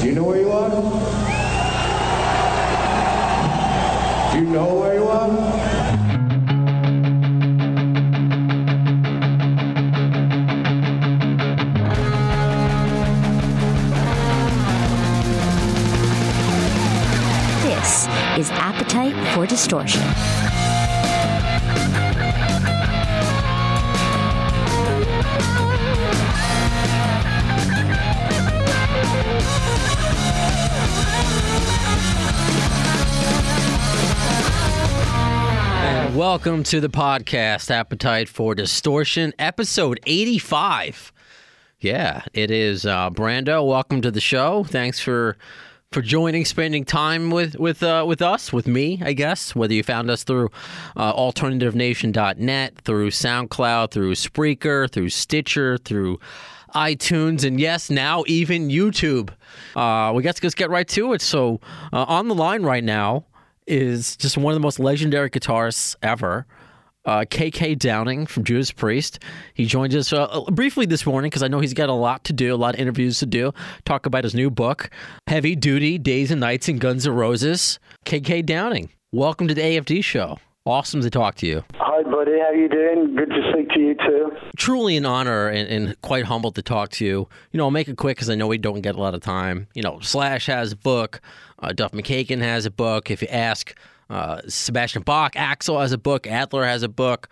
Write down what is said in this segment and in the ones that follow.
Do you know where you are? Do you know where you are? This is Appetite for Distortion. And welcome to the podcast, Appetite for Distortion, episode 85. Yeah, it is. Brando, welcome to the show. Thanks for joining, spending time with us, with me, I guess, whether you found us through AlternativeNation.net, through SoundCloud, through Spreaker, through Stitcher, through iTunes, and yes, now even YouTube. We got to just get right to it. So on the line right now is just one of the most legendary guitarists ever, K.K. Downing from Judas Priest. He joined us briefly this morning because I know he's got a lot to do, a lot of interviews to do, talk about his new book, Heavy Duty, Days and Nights in Guns N' Roses. K.K. Downing, welcome to the AFD show. Awesome to talk to you. Hi, buddy. How you doing? Good to speak to you, too. Truly an honor and quite humbled to talk to you. You know, I'll make it quick because I know we don't get a lot of time. You know, Slash has a book. Duff McKagan has a book. If you ask... Sebastian Bach, Axl has a book, Adler has a book.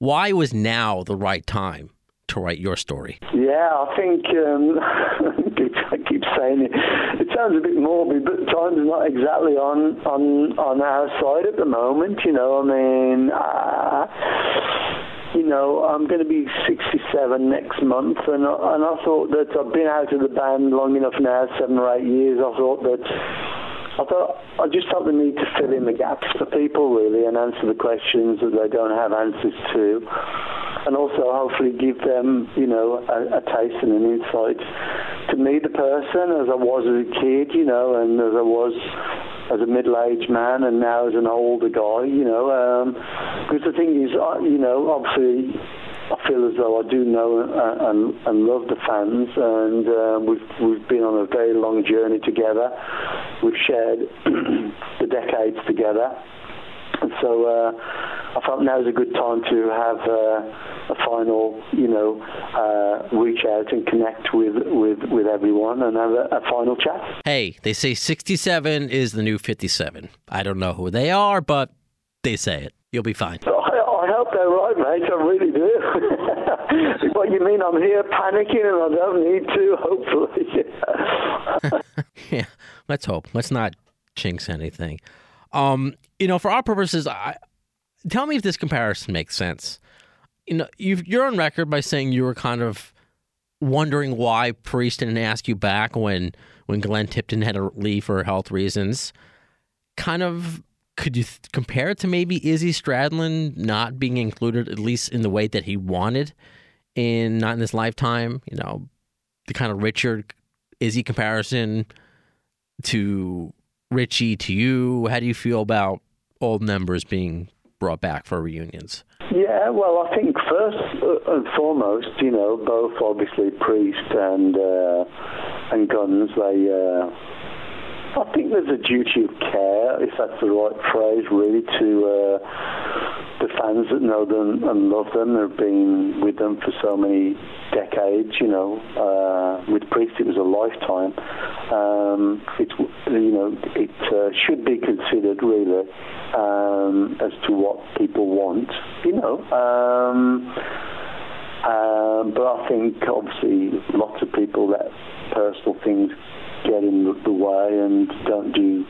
Why was now the right time to write your story? Yeah, I think, I keep saying it, it sounds a bit morbid, but time's not exactly on our side at the moment, you know, I mean... You know, I'm going to be 67 next month, and I thought that I've been out of the band long enough now, 7 or 8 years. I thought I just felt the need to fill in the gaps for people, really, and answer the questions that they don't have answers to, and also hopefully give them, you know, a taste and an insight to me, the person, as I was as a kid, you know, and as I was as a middle-aged man, and now as an older guy, you know, because the thing is, you know, obviously I feel as though I do know and love the fans, and we've been on a very long journey together. We've shared the decades together. And so I felt now's a good time to have a final, you know, reach out and connect with everyone and have a final chat. Hey, they say 67 is the new 57. I don't know who they are, but they say it. You'll be fine. I hope they're right, mate. I really do. What, you mean I'm here panicking and I don't need to, hopefully? Yeah, let's hope. Let's not jinx anything. You know, for our purposes, tell me if this comparison makes sense. You know, you're on record by saying you were kind of wondering why Priest didn't ask you back when Glenn Tipton had to leave for health reasons. Kind of, could you compare it to maybe Izzy Stradlin not being included, at least in the way that he wanted, in Not in This Lifetime? You know, the kind of Richard-Izzy comparison to... Richie, to you, how do you feel about old members being brought back for reunions? Yeah, well, I think first and foremost, you know, both obviously Priest and Guns, they, I think there's a duty of care, if that's the right phrase, really, to the fans that know them and love them, that have been with them for so many decades, you know. With Priest, it was a lifetime. It's, you know, it should be considered, really, as to what people want, you know. But I think, obviously, lots of people that personal things get in the way and don't do...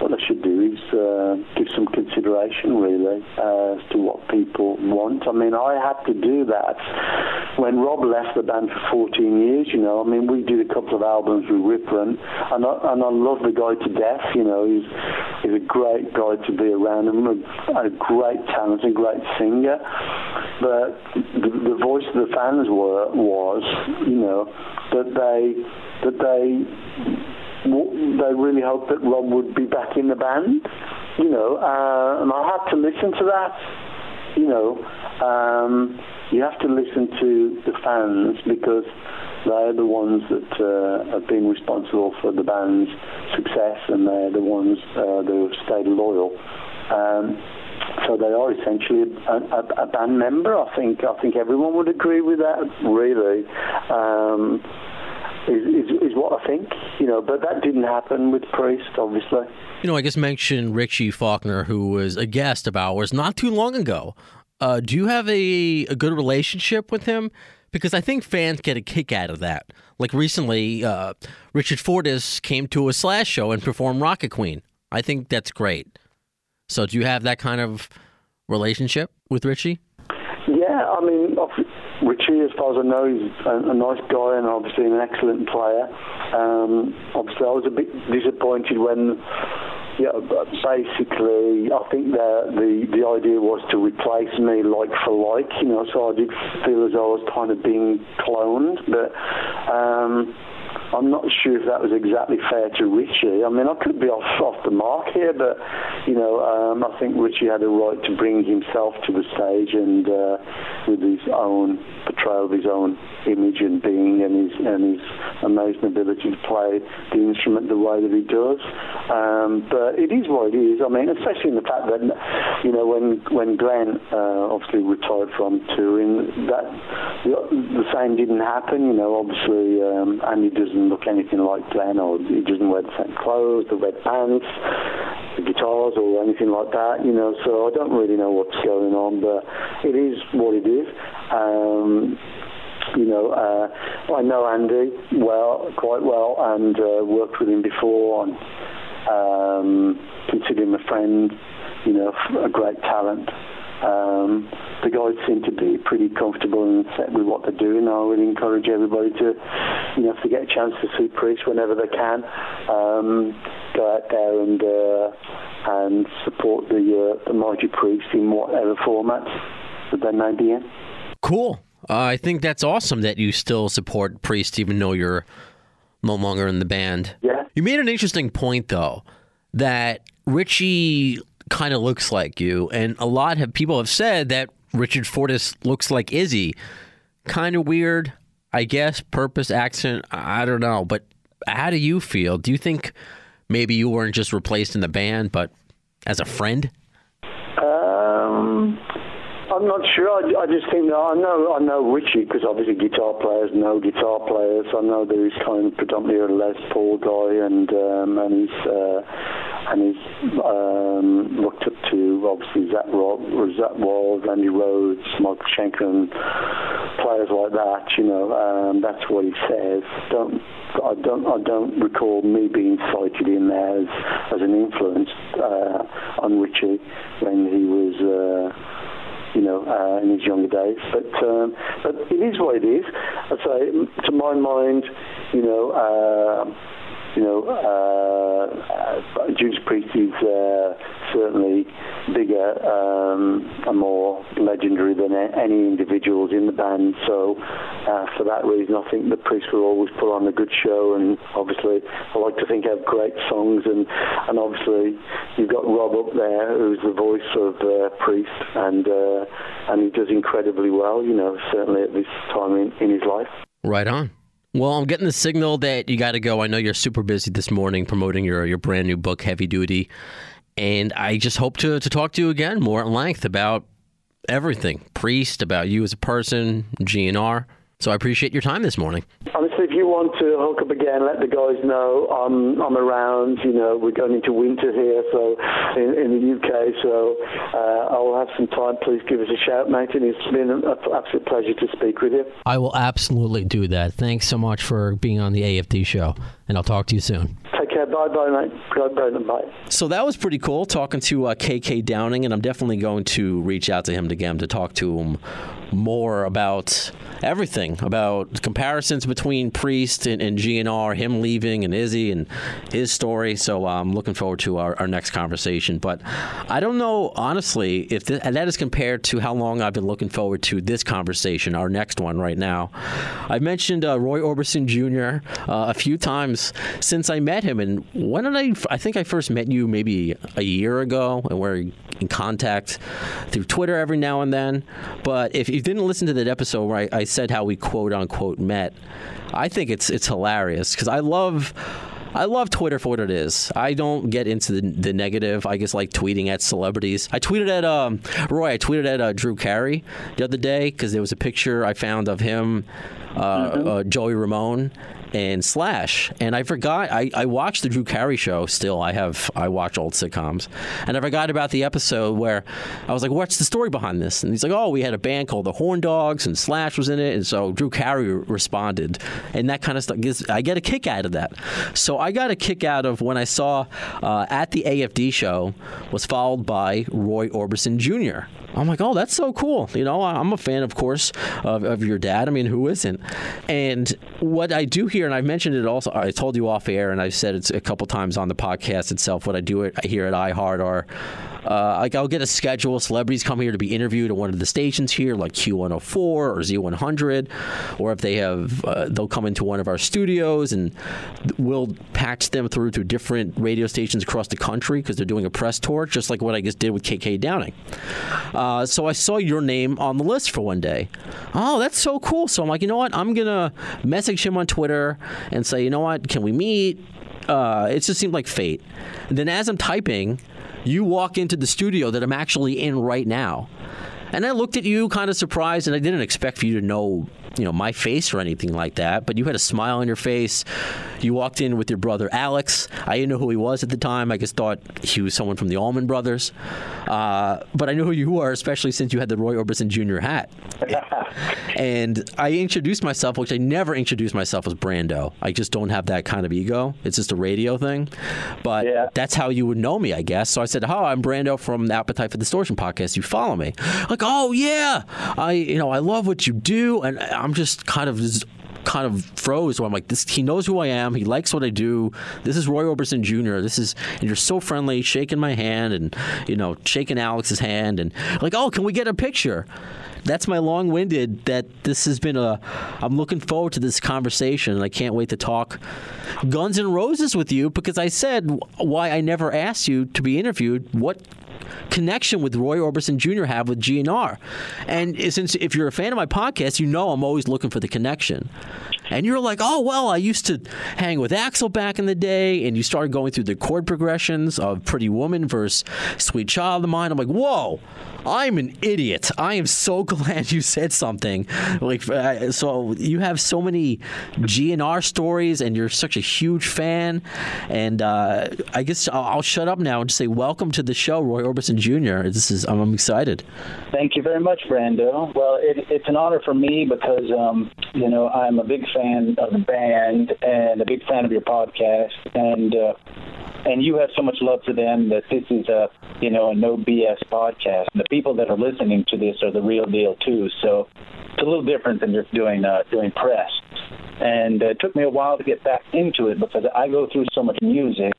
what they should do is give some consideration, really, as to what people want. I mean, I had to do that when Rob left the band for 14 years, you know. I mean, we did a couple of albums with Ripon, and I love the guy to death, you know. He's a great guy to be around, and a great talent and great singer. But the voice of the fans was, you know, that they really hoped that Rob would be back in the band, you know, and I had to listen to that, you know. You have to listen to the fans because They're the ones that have been responsible for the band's success, and they're the ones that have stayed loyal. So they are essentially a band member. I think everyone would agree with that, really. Is what I think, but that didn't happen with Priest, obviously. I just mentioned Richie Faulkner, who was a guest of ours not too long ago. Do you have a good relationship with him? Because I think fans get a kick out of that. Like recently, Richard Fortus came to a Slash show and performed Rocket Queen. I think that's great. So do you have that kind of relationship with Richie? Yeah, I mean, Richie, as far as I know, he's a nice guy and obviously an excellent player. Obviously, I was a bit disappointed when... Yeah, basically, I think that the idea was to replace me like for like, so I did feel as though I was kind of being cloned, but I'm not sure if that was exactly fair to Richie. I mean, I could be off the mark here, but, I think Richie had a right to bring himself to the stage and with his own portrayal of his own image and being and his amazing ability to play the instrument the way that he does. But it is what it is. I mean, especially in the fact that, when Glenn obviously retired from touring, that the same didn't happen. Obviously, Andy doesn't look anything like Glenn, or he doesn't wear the same clothes, the red pants, the guitars, or anything like that. So I don't really know what's going on, but it is what it is. I know Andy quite well, and worked with him before on. Consider him a friend, a great talent. The guys seem to be pretty comfortable and set with what they're doing. I would encourage everybody to, if they get a chance to see Priest whenever they can, go out there and support the mighty Priest in whatever format that they may be in. Cool. I think that's awesome that you still support Priest even though you're no longer in the band. Yeah. You made an interesting point, though, that Richie kind of looks like you, and a lot of people have said that Richard Fortus looks like Izzy. Kind of weird, I guess, purpose, accent, I don't know, but how do you feel? Do you think maybe you weren't just replaced in the band, but as a friend? I'm not sure. I just think that I know Richie, because obviously guitar players. I know that he's kind of predominantly a Les Paul guy, and he's looked up to obviously Zach Wild, Randy Rhoads, Mike Schenken, players like that. That's what he says. I don't recall me being cited in there as an influence on Richie when he was. In his younger days, but it is what it is. I say, to my mind, Judas Priest is certainly bigger and more legendary than any individuals in the band. So for that reason, I think the Priest will always put on a good show, and obviously I like to think have great songs, and obviously you've got Rob up there, who's the voice of Priest, and he does incredibly well, certainly at this time in his life. Right on. Well, I'm getting the signal that you got to go. I know you're super busy this morning promoting your brand new book, Heavy Duty. And I just hope to talk to you again more at length about everything. Priest, about you as a person, GNR. So I appreciate your time this morning. Honestly, if you want to hook up again, let the guys know I'm around. We're going into winter here, so in the UK. So I'll have some time. Please give us a shout, mate. And it's been an absolute pleasure to speak with you. I will absolutely do that. Thanks so much for being on the AFD show. And I'll talk to you soon. Take care. Bye-bye, mate. Bye-bye. So that was pretty cool, talking to K.K. Downing. And I'm definitely going to reach out to him again to talk to him more about everything, about comparisons between Priest and GNR, him leaving and Izzy and his story. So I'm looking forward to our next conversation. But I don't know, honestly, if this, and that is compared to how long I've been looking forward to this conversation, our next one right now. I mentioned Roy Orbison Jr. A few times since I met him, and When did I think I first met you maybe a year ago, and we're in contact through Twitter every now and then. But if you didn't listen to that episode where I said how we quote-unquote met, I think it's hilarious because I love Twitter for what it is. I don't get into the negative. I just like tweeting at celebrities. I tweeted at Roy. I tweeted at Drew Carey the other day because there was a picture I found of him, Joey Ramone, and Slash. And I forgot. I watched the Drew Carey show still. I watch old sitcoms. And I forgot about the episode where I was like, what's the story behind this? And he's like, oh, we had a band called the Horn Dogs and Slash was in it. And so Drew Carey responded. And that kind of stuff gives, I get a kick out of that. So I got a kick out of when I saw at the AFD show was followed by Roy Orbison Jr. I'm like, oh, that's so cool. You know, I'm a fan, of course, of your dad. I mean, who isn't? And what I do here, and I've mentioned it also, I told you off air, and I've said it a couple times on the podcast itself, what I do here at iHeart are, like I'll get a schedule. Celebrities come here to be interviewed at one of the stations here, like Q104 or Z100, or if they have, they'll come into one of our studios, and we'll patch them through to different radio stations across the country because they're doing a press tour, just like what I just did with K.K. Downing. So I saw your name on the list for one day. Oh, that's so cool. So I'm like, you know what? I'm going to message him on Twitter and say, you know what? Can we meet? It just seemed like fate. And then as I'm typing, you walk into the studio that I'm actually in right now. And I looked at you kind of surprised, and I didn't expect for you to know, you know, my face or anything like that, but you had a smile on your face. You walked in with your brother, Alex. I didn't know who he was at the time. I just thought he was someone from the Allman Brothers. But I knew who you were, especially since you had the Roy Orbison Jr. hat. And I introduced myself, which I never introduced myself as Brando. I just don't have that kind of ego. It's just a radio thing. But that's how you would know me, I guess. So I said, oh, I'm Brando from the Appetite for Distortion podcast. You follow me. Like, oh, yeah, I love what you do. And I'm just kind of froze where I'm like, he knows who I am. He likes what I do. This is Roy Orbison Jr. And you're so friendly, shaking my hand and, shaking Alex's hand. And like, oh, can we get a picture? That's my long-winded that this has been I'm looking forward to this conversation, and I can't wait to talk Guns N' Roses with you because I said why I never asked you to be interviewed. What connection with Roy Orbison Jr. have with GNR? And since if you're a fan of my podcast, you know I'm always looking for the connection. And you're like, oh, well, I used to hang with Axl back in the day, and you started going through the chord progressions of Pretty Woman versus Sweet Child of Mine. I'm like, whoa, I'm an idiot. I am so glad you said something. So you have so many GNR stories, and you're such a huge fan. And I guess I'll shut up now and just say welcome to the show, Roy Orbison Jr. I'm excited. Thank you very much, Brando. Well, it's an honor for me because, I'm a big fan of the band and a big fan of your podcast, and you have so much love for them that this is a no BS podcast. The people that are listening to this are the real deal too, so it's a little different than just doing press. And it took me a while to get back into it because I go through so much music.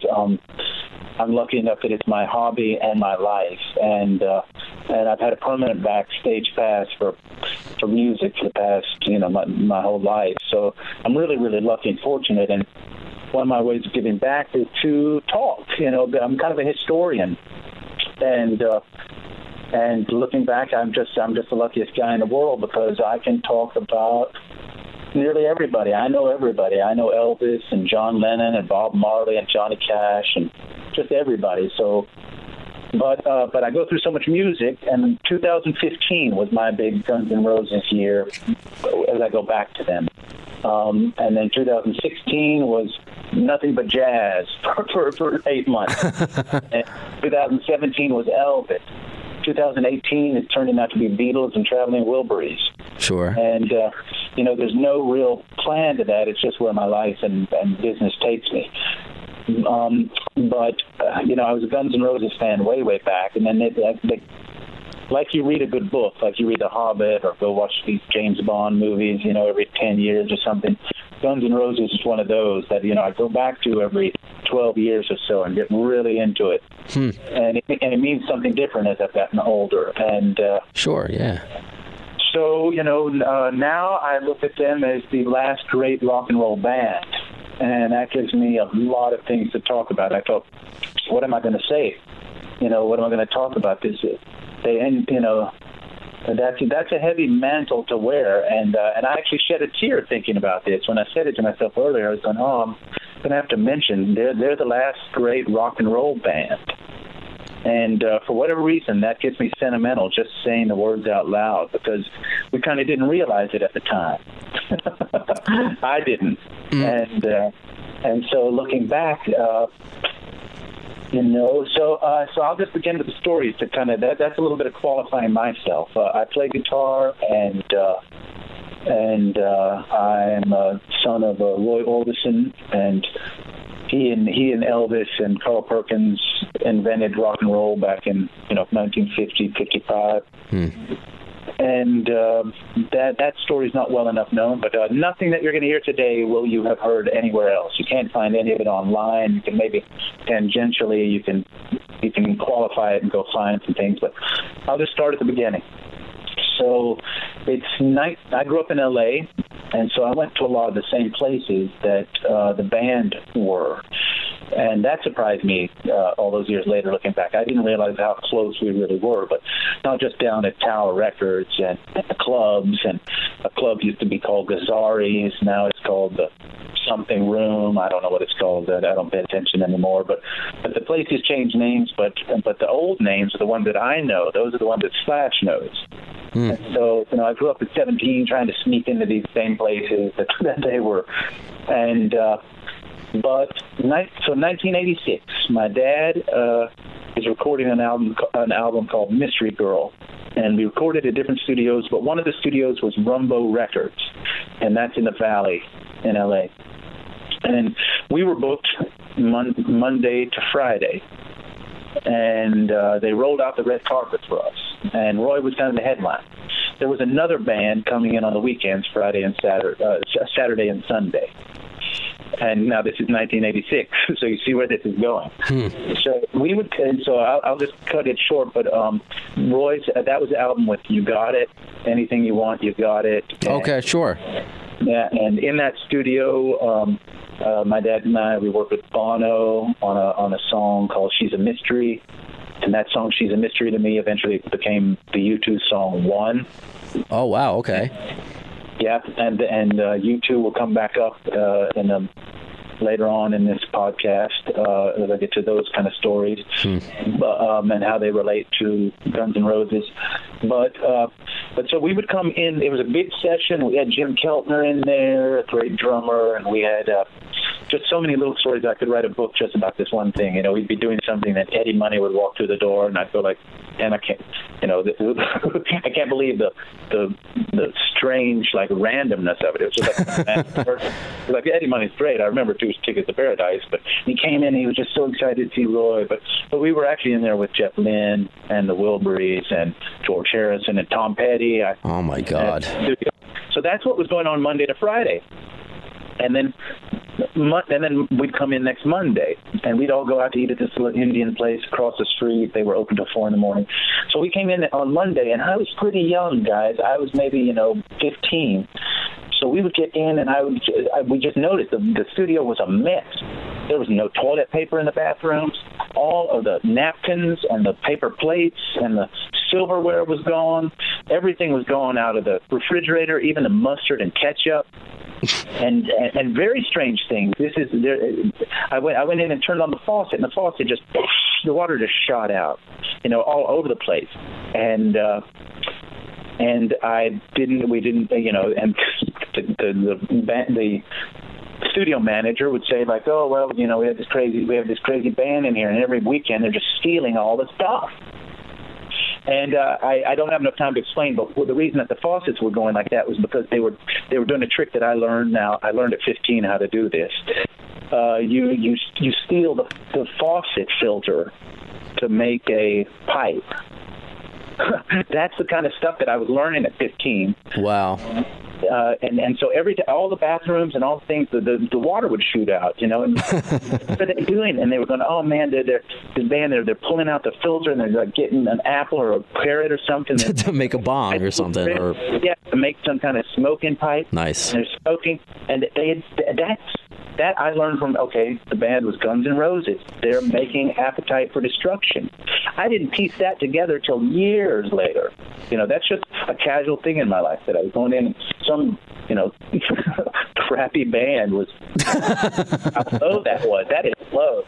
I'm lucky enough that it's my hobby and my life, and I've had a permanent backstage pass for music for the past, my whole life. So I'm really, really lucky and fortunate, and one of my ways of giving back is to talk. I'm kind of a historian, and looking back, I'm just the luckiest guy in the world because I can talk about nearly everybody. I know everybody. I know Elvis and John Lennon and Bob Marley and Johnny Cash and just everybody. So, but I go through so much music, and 2015 was my big Guns N' Roses year as I go back to them. And then 2016 was nothing but jazz for 8 months. And 2017 was Elvis. 2018 is turning out to be Beatles and Traveling Wilburys. Sure. And, there's no real plan to that. It's just where my life and business takes me. I was a Guns N' Roses fan way, way back. And then they like you read a good book, like you read The Hobbit or go watch these James Bond movies, every 10 years or something. Guns N' Roses is one of those that, I go back to every 12 years or so and get really into it. Hmm. And it means something different as I've gotten older. And sure, yeah. So, now I look at them as the last great rock and roll band. And that gives me a lot of things to talk about. I thought, what am I going to say? You know, what am I going to talk about? This, they, and, you know, that's a heavy mantle to wear. And I actually shed a tear thinking about this. When I said it to myself earlier, I was going, oh, I'm going to have to mention they're the last great rock and roll band. And for whatever reason, that gets me sentimental just saying the words out loud, because we kind of didn't realize it at the time. I didn't. And so looking back, you know, so I'll just begin with the stories to kind of that's a little bit of qualifying myself. I play guitar, and I'm a son of Roy Orbison, and he and Elvis and Carl Perkins invented rock and roll back in 1950, 55. And that story's not well enough known, but nothing that you're going to hear today will you have heard anywhere else. You can't find any of it online. You can maybe tangentially, you can qualify it and go find some things, but I'll just start at the beginning. So I grew up in L.A., and so I went to a lot of the same places that the band were. And that surprised me all those years later, looking back. I didn't realize how close we really were, but not just down at Tower Records and at the clubs. And a club used to be called Gazzari's. Now it's called the something room. I don't know what it's called. I don't pay attention anymore. But the places change names, but the old names are the ones that I know. Those are the ones that Slash knows. And so, I grew up at 17 trying to sneak into these same places that they were. And... So 1986, my dad is recording an album called Mystery Girl, and we recorded at different studios, but one of the studios was Rumbo Records, and that's in the Valley in L.A. And we were booked Monday to Friday, and they rolled out the red carpet for us, and Roy was kind of the headline. There was another band coming in on the weekends, Friday and Saturday and Sunday. And now this is 1986, so you see where this is going. So I'll just cut it short. But Roy's that was the album with "You Got It," "Anything You Want, You Got It." And, okay, sure. Yeah, and in that studio, my dad and I worked with Bono on a song called "She's a Mystery," and that song "She's a Mystery" to me eventually became the U2 song "One." Oh wow! Okay. Yeah, and U2 will come back up later on in this podcast as I get to those kind of stories and how they relate to Guns N' Roses. But so we would come in. It was a big session. We had Jim Keltner in there, a great drummer, and we had just so many little stories. I could write a book just about this one thing. You know, we'd be doing something that Eddie Money would walk through the door, and I'd feel like, and I can't, I can't believe the strange, like, randomness of it. It was just like Eddie Money's great. I remember two tickets to Paradise, but he came in, he was just so excited to see Roy. But we were actually in there with Jeff Lynne and the Wilburys and George Harrison and Tom Petty. Oh my God! So that's what was going on Monday to Friday, and then we'd come in next Monday, and we'd all go out to eat at this little Indian place across the street. They were open till 4 a.m. So we came in on Monday, and I was pretty young, guys. I was maybe 15. So we would get in, and we just noticed the studio was a mess. There was no toilet paper in the bathrooms. All of the napkins and the paper plates and the silverware was gone. Everything was gone out of the refrigerator, even the mustard and ketchup. And very strange things. I went in and turned on the faucet, and the faucet just, the water just shot out, all over the place. And I didn't. We didn't. And the studio manager would say, like, oh well, we have this crazy band in here, and every weekend they're just stealing all the stuff. And I don't have enough time to explain, but the reason that the faucets were going like that was because they were doing a trick that I learned now. I learned at 15 how to do this. You steal the faucet filter to make a pipe. That's the kind of stuff that I was learning at 15. Wow. And so all the bathrooms and all the things, the water would shoot out, And what are they doing? And they were going, oh man, they're pulling out the filter, and they're like getting an apple or a parrot or something to make a bong or something. To make some kind of smoking pipe. Nice. And they're smoking, and that's that I learned from, okay, the band was Guns N' Roses. They're making Appetite for Destruction. I didn't piece that together till years later. You know, that's just a casual thing in my life that I was going in and some, you know, crappy band was, how low that was. That is low.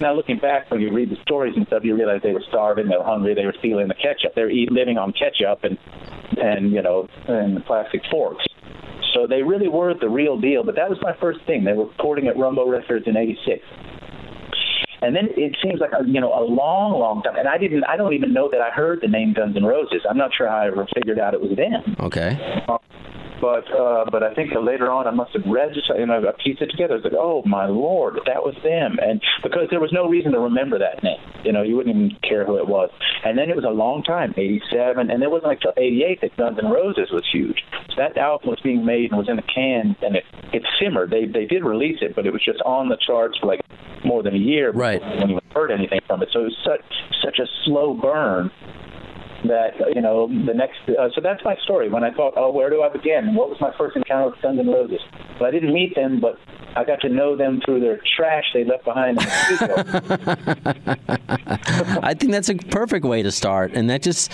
Now, looking back, when you read the stories and stuff, you realize they were starving, they were hungry, they were stealing the ketchup. They were living on ketchup and you know, and plastic forks. So they really were the real deal. But that was my first thing. They were recording at Rumbo Records in '86. And then it seems like, you know, a long, long time. And I don't even know that I heard the name Guns N' Roses. I'm not sure how I ever figured out it was them. Okay. But I think later on I must have registered, you know, I pieced it together. I was like, oh, my Lord, that was them. And because there was no reason to remember that name. You know, you wouldn't even care who it was. And then it was a long time, 87. And it wasn't until 88 that Guns N' Roses was huge. So that album was being made and was in a can, and it simmered. They did release it, but it was just on the charts for like more than a year. Right. Before anyone heard anything from it. So it was such a slow burn. That, you know, the next... so that's my story. When I thought, oh, where do I begin? What was my first encounter with Guns N' Roses? Well, I didn't meet them, but I got to know them through their trash they left behind in the studio. I think that's a perfect way to start. And that just...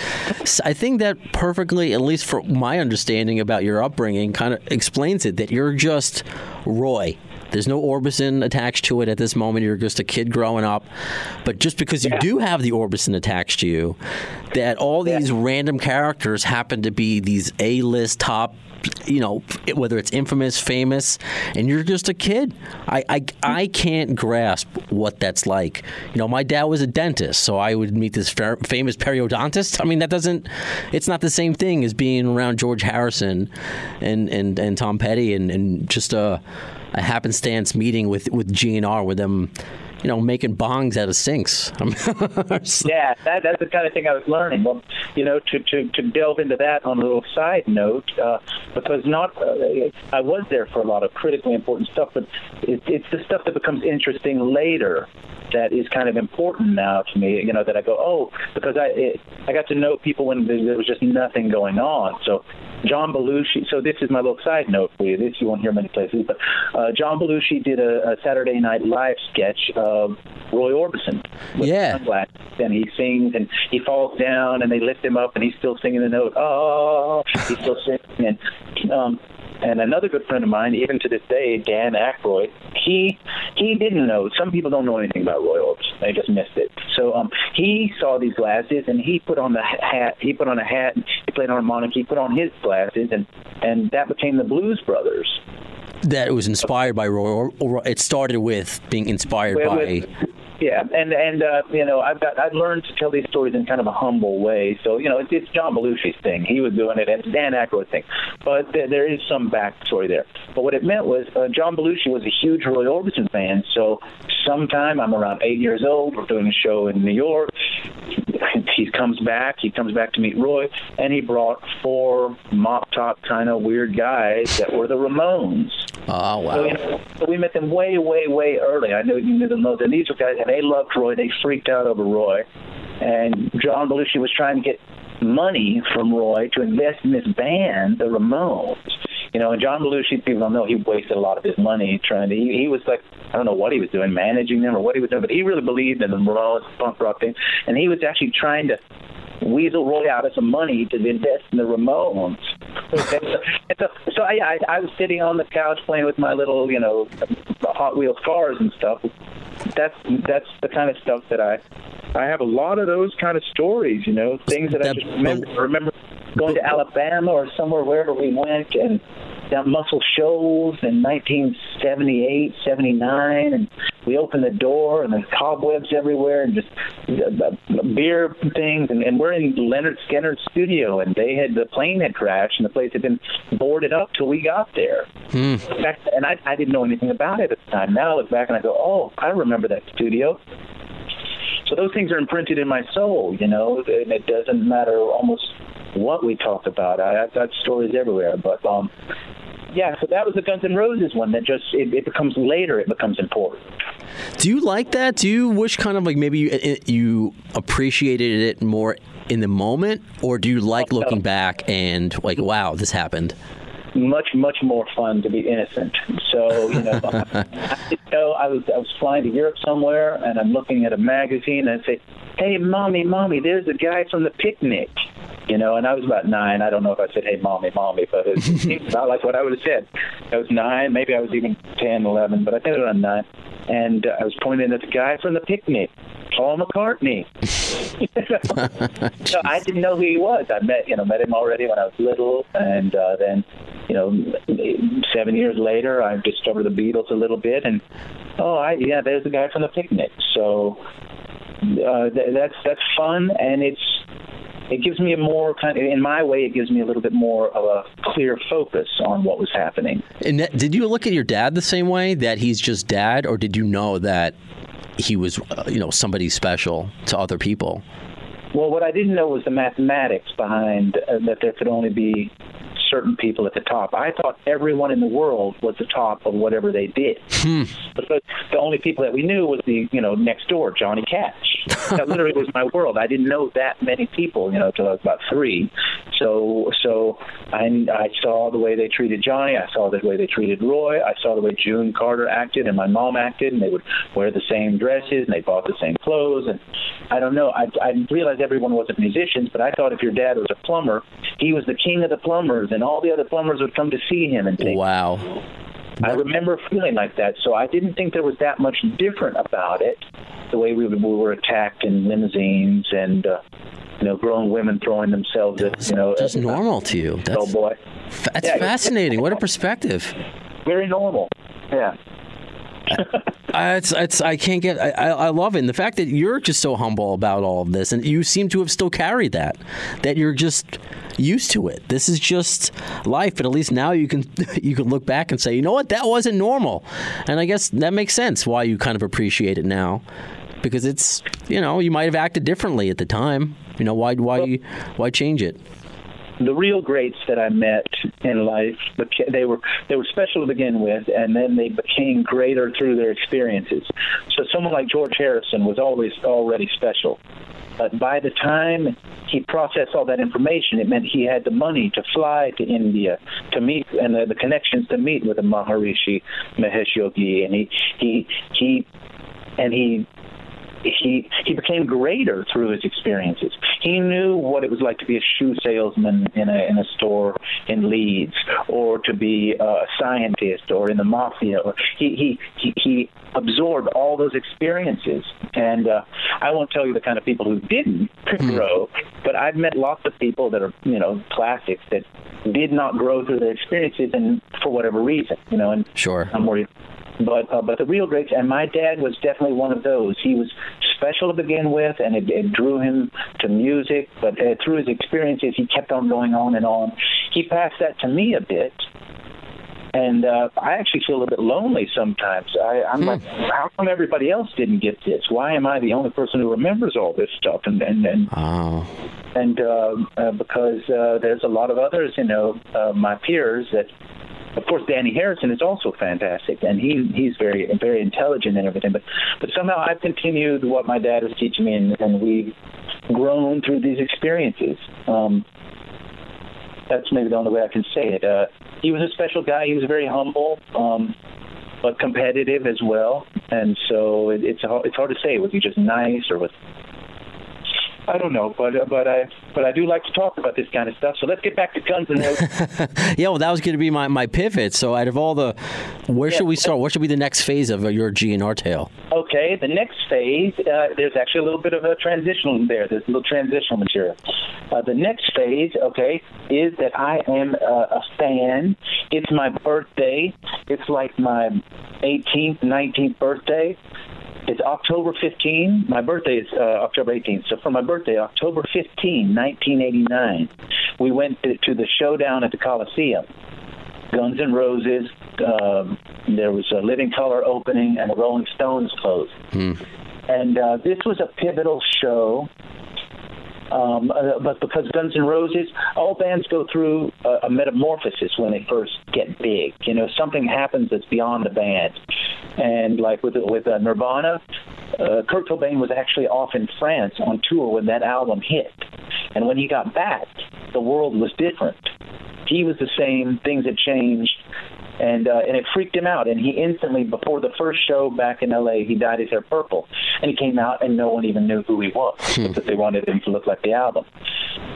I think that perfectly, at least for my understanding about your upbringing, kind of explains it, that you're just Roy. There's no Orbison attached to it at this moment. You're just a kid growing up. But just because you do have the Orbison attached to you, that all these random characters happen to be these A-list top, you know, whether it's infamous, famous, and you're just a kid. I can't grasp what that's like. You know, my dad was a dentist, so I would meet this famous periodontist. I mean, that doesn't... It's not the same thing as being around George Harrison and Tom Petty and just a happenstance meeting with GNR with them, you know, making bongs out of sinks. Yeah, that's the kind of thing I was learning. Well, you know, to delve into that on a little side note, because I was there for a lot of critically important stuff, but it's the stuff that becomes interesting later that is kind of important now to me, you know, that I go, oh, because I got to know people when there was just nothing going on. So John Belushi, so this is my little side note for you. This you won't hear many places, but John Belushi did a Saturday Night Live sketch of Roy Orbison. Yeah. And he sings, and he falls down, and they lift him up, and he's still singing the note. Oh, he's still singing. And another good friend of mine, even to this day, Dan Aykroyd, he didn't know. Some people don't know anything about Roy Orbison; they just missed it. So he saw these glasses, and he put on the hat. He put on a hat. And he played harmonica. He put on his glasses, and that became the Blues Brothers. That it was inspired by Roy. Or it started with being inspired by. Yeah, and you know, I've learned to tell these stories in kind of a humble way. So, you know, it's John Belushi's thing. He was doing it, and it's Dan Aykroyd's thing. But there is some backstory there. But what it meant was John Belushi was a huge Roy Orbison fan. So sometime I'm around 8 years old. We're doing a show in New York. He comes back. He comes back to meet Roy, and he brought four mop-top kind of weird guys that were the Ramones. Oh, wow. So, you know, we met them way, way, way early. I knew them most. And these were guys, and they loved Roy. They freaked out over Roy. And John Belushi was trying to get money from Roy to invest in this band, the Ramones. You know, and John Belushi, people don't know, he wasted a lot of his money trying to... He was like, I don't know what he was doing, managing them or what he was doing, but he really believed in the Ramones, punk rock thing. And he was actually trying to weasel Roy out of some money to invest in the Ramones. So I was sitting on the couch playing with my little, you know, Hot Wheels cars and stuff. That's the kind of stuff that I have a lot of those kind of stories, you know, things that I just remember going to Alabama or somewhere wherever we went and down Muscle Shoals in 1978, 79, and we opened the door and there's cobwebs everywhere and just beer things, and we're in Leonard Skinner's studio, and the plane had crashed and the place had been boarded up till we got there. Hmm. In fact, and I didn't know anything about it at the time. Now I look back and I go, oh, I remember that studio. So those things are imprinted in my soul, you know, and it doesn't matter almost what we talk about. I've got stories everywhere, but yeah, so that was the Guns N' Roses one that just, it becomes later, it becomes important. Do you like that? Do you wish kind of like maybe you appreciated it more in the moment, or do you like looking back and like, wow, this happened? much more fun to be innocent. So, you know, I was flying to Europe somewhere, and I'm looking at a magazine, and I say, hey, mommy, there's a guy from The Picnic. You know, and I was about 9. I don't know if I said, hey, mommy, but it seems not like what I would have said. I was 9. Maybe I was even 10, 11, but I think around 9. And I was pointing at the guy from The Picnic, Paul McCartney. So I didn't know who he was. I met him already when I was little, and then, you know, 7 years later, I discovered the Beatles a little bit, and there's the guy from The Picnic. So that's fun, and it gives me a more kind of, in my way, it gives me a little bit more of a clear focus on what was happening. And did you look at your dad the same way, that he's just dad, or did you know that he was, you know, somebody special to other people? Well, what I didn't know was the mathematics behind that there could only be certain people at the top. I thought everyone in the world was the top of whatever they did. Because the only people that we knew was the, you know, next door, Johnny Cash. That literally was my world. I didn't know that many people, you know, till I was about 3. So I saw the way they treated Johnny. I saw the way they treated Roy. I saw the way June Carter acted and my mom acted, and they would wear the same dresses and they bought the same clothes. And I don't know. I realized everyone wasn't musicians, but I thought if your dad was a plumber, he was the king of the plumbers, and all the other plumbers would come to see him and think, wow. I remember feeling like that, so I didn't think there was that much different about it, the way we were attacked in limousines and, you know, grown women throwing themselves at, you know. That's normal to you. That's, oh, boy. That's fascinating. What a perspective. Very normal, yeah. I love it. And the fact that you're just so humble about all of this, and you seem to have still carried that you're just used to it. This is just life, but at least now you can look back and say, you know what, that wasn't normal. And I guess that makes sense why you kind of appreciate it now, because it's, you know, you might have acted differently at the time. You know, why change it? The real greats that I met in life, they were special to begin with, and then they became greater through their experiences. So someone like George Harrison was already special. But by the time he processed all that information, it meant he had the money to fly to India to meet, and the connections to meet with the Maharishi Mahesh Yogi, and he became greater through his experiences. He knew what it was like to be a shoe salesman in a store in Leeds, or to be a scientist, or in the mafia. He absorbed all those experiences. And I won't tell you the kind of people who didn't grow, but I've met lots of people that are, you know, classics that did not grow through their experiences, and for whatever reason, you know. And sure. I'm worried. But the real greats, and my dad was definitely one of those. He was special to begin with, and it drew him to music. But through his experiences, he kept on going on and on. He passed that to me a bit, and I actually feel a bit lonely sometimes. I'm like, how come everybody else didn't get this? Why am I the only person who remembers all this stuff? And because there's a lot of others, you know, my peers that. Of course, Danny Harrison is also fantastic, and he's very, very intelligent and everything. But somehow I've continued what my dad was teaching me, and we've grown through these experiences. That's maybe the only way I can say it. He was a special guy. He was very humble, but competitive as well. And so it's hard to say. Was he just nice, or was... I don't know, but I do like to talk about this kind of stuff. So let's get back to Guns N' Roses. Yeah, well, that was going to be my pivot. So out of all the, where should we start? What should be the next phase of your GNR tale? Okay, the next phase, there's actually a little bit of a transitional there. There's a little transitional material. The next phase, okay, is that I am a fan. It's my birthday. It's like my 18th, 19th birthday. It's October 15. My birthday is October 18th. So for my birthday, October 15, 1989, we went to the showdown at the Coliseum. Guns N' Roses, there was a Living Color opening, and the Rolling Stones closed. And this was a pivotal show. But because Guns N' Roses, all bands go through a metamorphosis when they first get big. You know, something happens that's beyond the band. And like with Nirvana, Kurt Cobain was actually off in France on tour when that album hit. And when he got back, the world was different. he was the same. Things had changed, and it freaked him out. And he instantly, before the first show back in L.A., he dyed his hair purple. And he came out, and no one even knew who he was because they wanted him to look like the album.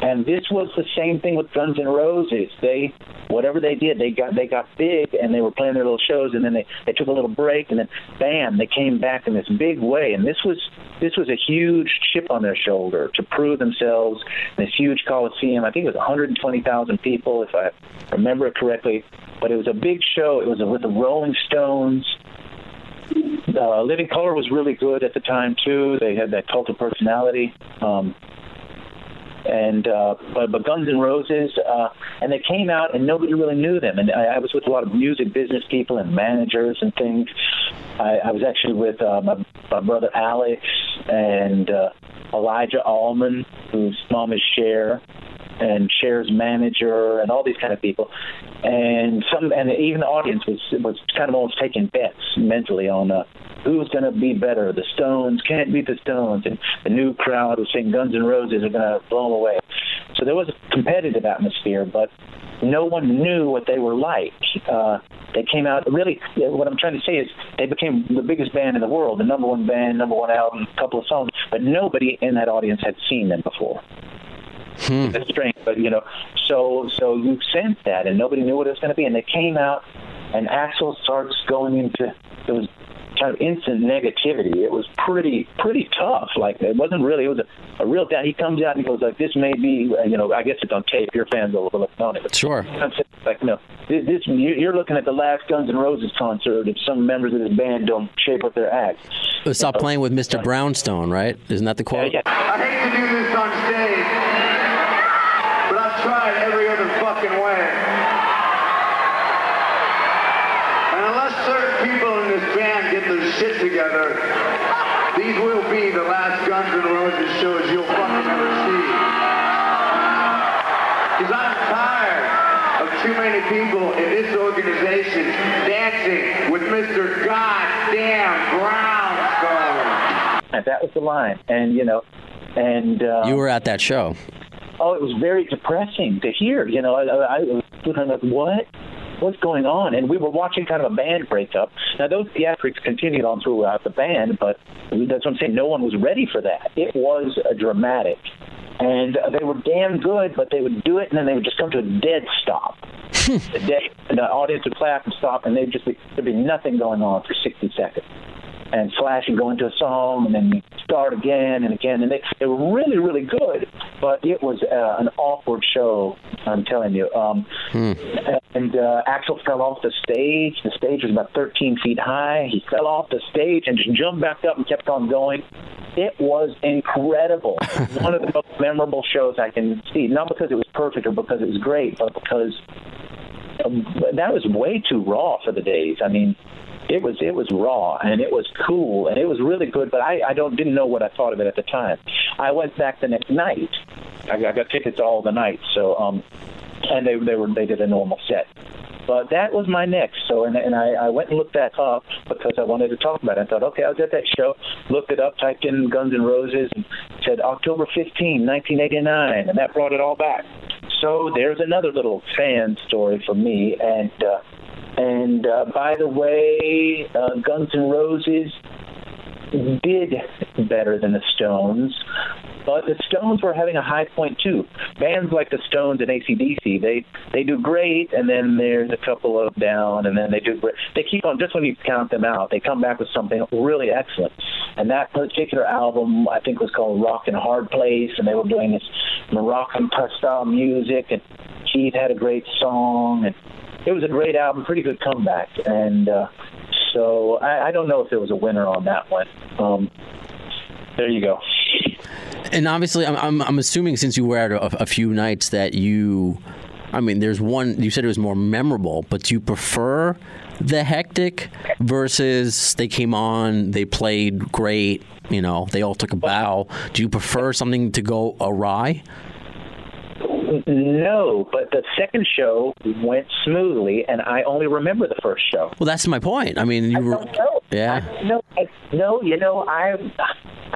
And this was the same thing with Guns N' Roses. They, whatever they did, they got big, and they were playing their little shows, and then they took a little break, and then bam, they came back in this big way. And this was a huge chip on their shoulder to prove themselves in this huge coliseum. I think it was 120,000 people, if I remember it correctly. But it was a big show. It was with the Rolling Stones. Living Color was really good at the time too. They had that cult of personality. But Guns N' Roses, and they came out and nobody really knew them. And I was with a lot of music business people and managers and things. I was actually with my brother Alex and Elijah Allman, whose mom is Cher, and Cher's manager, and all these kind of people. And even the audience was kind of almost taking bets mentally on who's going to be better. The Stones can't beat the Stones. And the new crowd was saying Guns N' Roses are going to blow them away. So there was a competitive atmosphere, but no one knew what they were like. They came out, really, what I'm trying to say is they became the biggest band in the world, the number one band, number one album, a couple of songs, but nobody in that audience had seen them before. It's strange, but you know, so you sense that, and nobody knew what it was going to be, and they came out, and Axl starts going into, it was kind of instant negativity. It was pretty tough. Like, it wasn't really, it was a real doubt. He comes out and goes like, this may be, you know, I guess it's on tape, your fans will look on it. But sure. Like, no, this, you're looking at the last Guns N' Roses concert if some members of this band don't shape up their act. They stopped playing with Mr. Brownstone, right? Isn't that the quote? Yeah. I hate to do this on stage, but I've tried every other fucking way. And unless certain people in this band get their shit together, these will be the last Guns N' Roses shows you'll fucking ever see. Because I'm tired of too many people in this organization dancing with Mr. Goddamn Brownstone. And that was the line. And, you know, you were at that show. Oh, it was very depressing to hear. You know, I was like, what? What's going on? And we were watching kind of a band breakup. Now, those theatrics continued on throughout the band, but that's what I'm saying. No one was ready for that. It was dramatic. And they were damn good, but they would do it, and then they would just come to a dead stop. The audience would clap and stop, and there'd be nothing going on for 60 seconds. And Slash would go into a song, and then start again and again. And they were really, really good, but it was an awkward show, I'm telling you. And Axl fell off the stage. The stage was about 13 feet high. He fell off the stage and just jumped back up and kept on going. It was incredible. One of the most memorable shows I can see. Not because it was perfect or because it was great, but because that was way too raw for the days. I mean, It was raw, and it was cool, and it was really good, but I didn't know what I thought of it at the time. I went back the next night. I got tickets all the night, so and they did a normal set. But that was my next. So and I went and looked that up because I wanted to talk about it. I thought, okay, I was at that show, looked it up, typed in Guns N' Roses, and said October 15, 1989, and that brought it all back. So there's another little fan story for me, and by the way, Guns N' Roses did better than the Stones, but the Stones were having a high point too. Bands like the Stones and AC/DC, they do great, and then there's a couple of down, and then they do great. They keep on, just when you count them out, they come back with something really excellent. And that particular album, I think, was called Rockin' Hard Place, and they were doing this Moroccan style music, and Keith had a great song, and it was a great album, pretty good comeback, and so I don't know if there was a winner on that one. There you go. And obviously, I'm assuming since you were at a few nights that you, I mean, there's one you said it was more memorable, but do you prefer the hectic versus they came on, they played great, you know, they all took a bow? Do you prefer something to go awry? No, but the second show went smoothly, and I only remember the first show. Well, that's my point. I mean, you were... Yeah. No, you know, I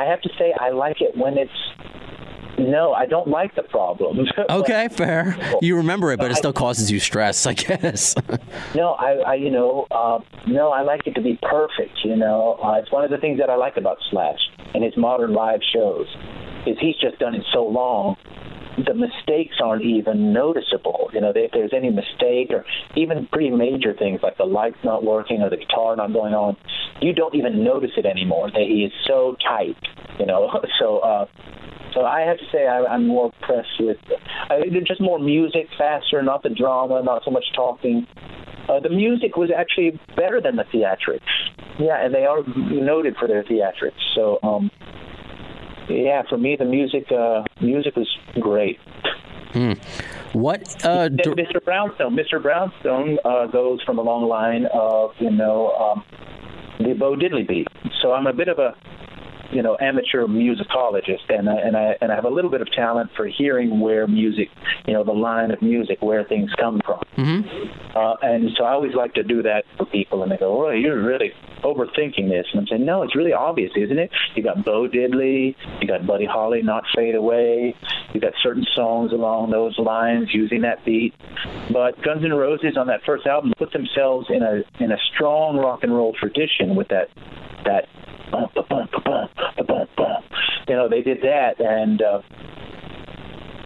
have to say I like it when it's No, I don't like the problem. Okay, fair. You remember it, but it still causes you stress, I guess. No, I like it to be perfect, you know. It's one of the things that I like about Slash and his modern live shows is he's just done it so long, the mistakes aren't even noticeable. You know, if there's any mistake or even pretty major things like the lights not working or the guitar not going on, you don't even notice it anymore. That he is so tight, you know. So I have to say I'm more impressed with just more music, faster, not the drama, not so much talking. The music was actually better than the theatrics. Yeah, and they are noted for their theatrics. So, yeah, for me the music was great. Mm. What? Mr. Brownstone. Mr. Brownstone goes from a long line of the Bo Diddley beat. So I'm a bit of a amateur musicologist, and I have a little bit of talent for hearing where music, the line of music, where things come from. Mm-hmm. And so I always like to do that for people, and they go, "Oh, you're really overthinking this." And I'm saying, "No, it's really obvious, isn't it? You got Bo Diddley, you got Buddy Holly, Not Fade Away, you got certain songs along those lines using that beat." But Guns N' Roses on that first album put themselves in a strong rock and roll tradition with that. They did that, and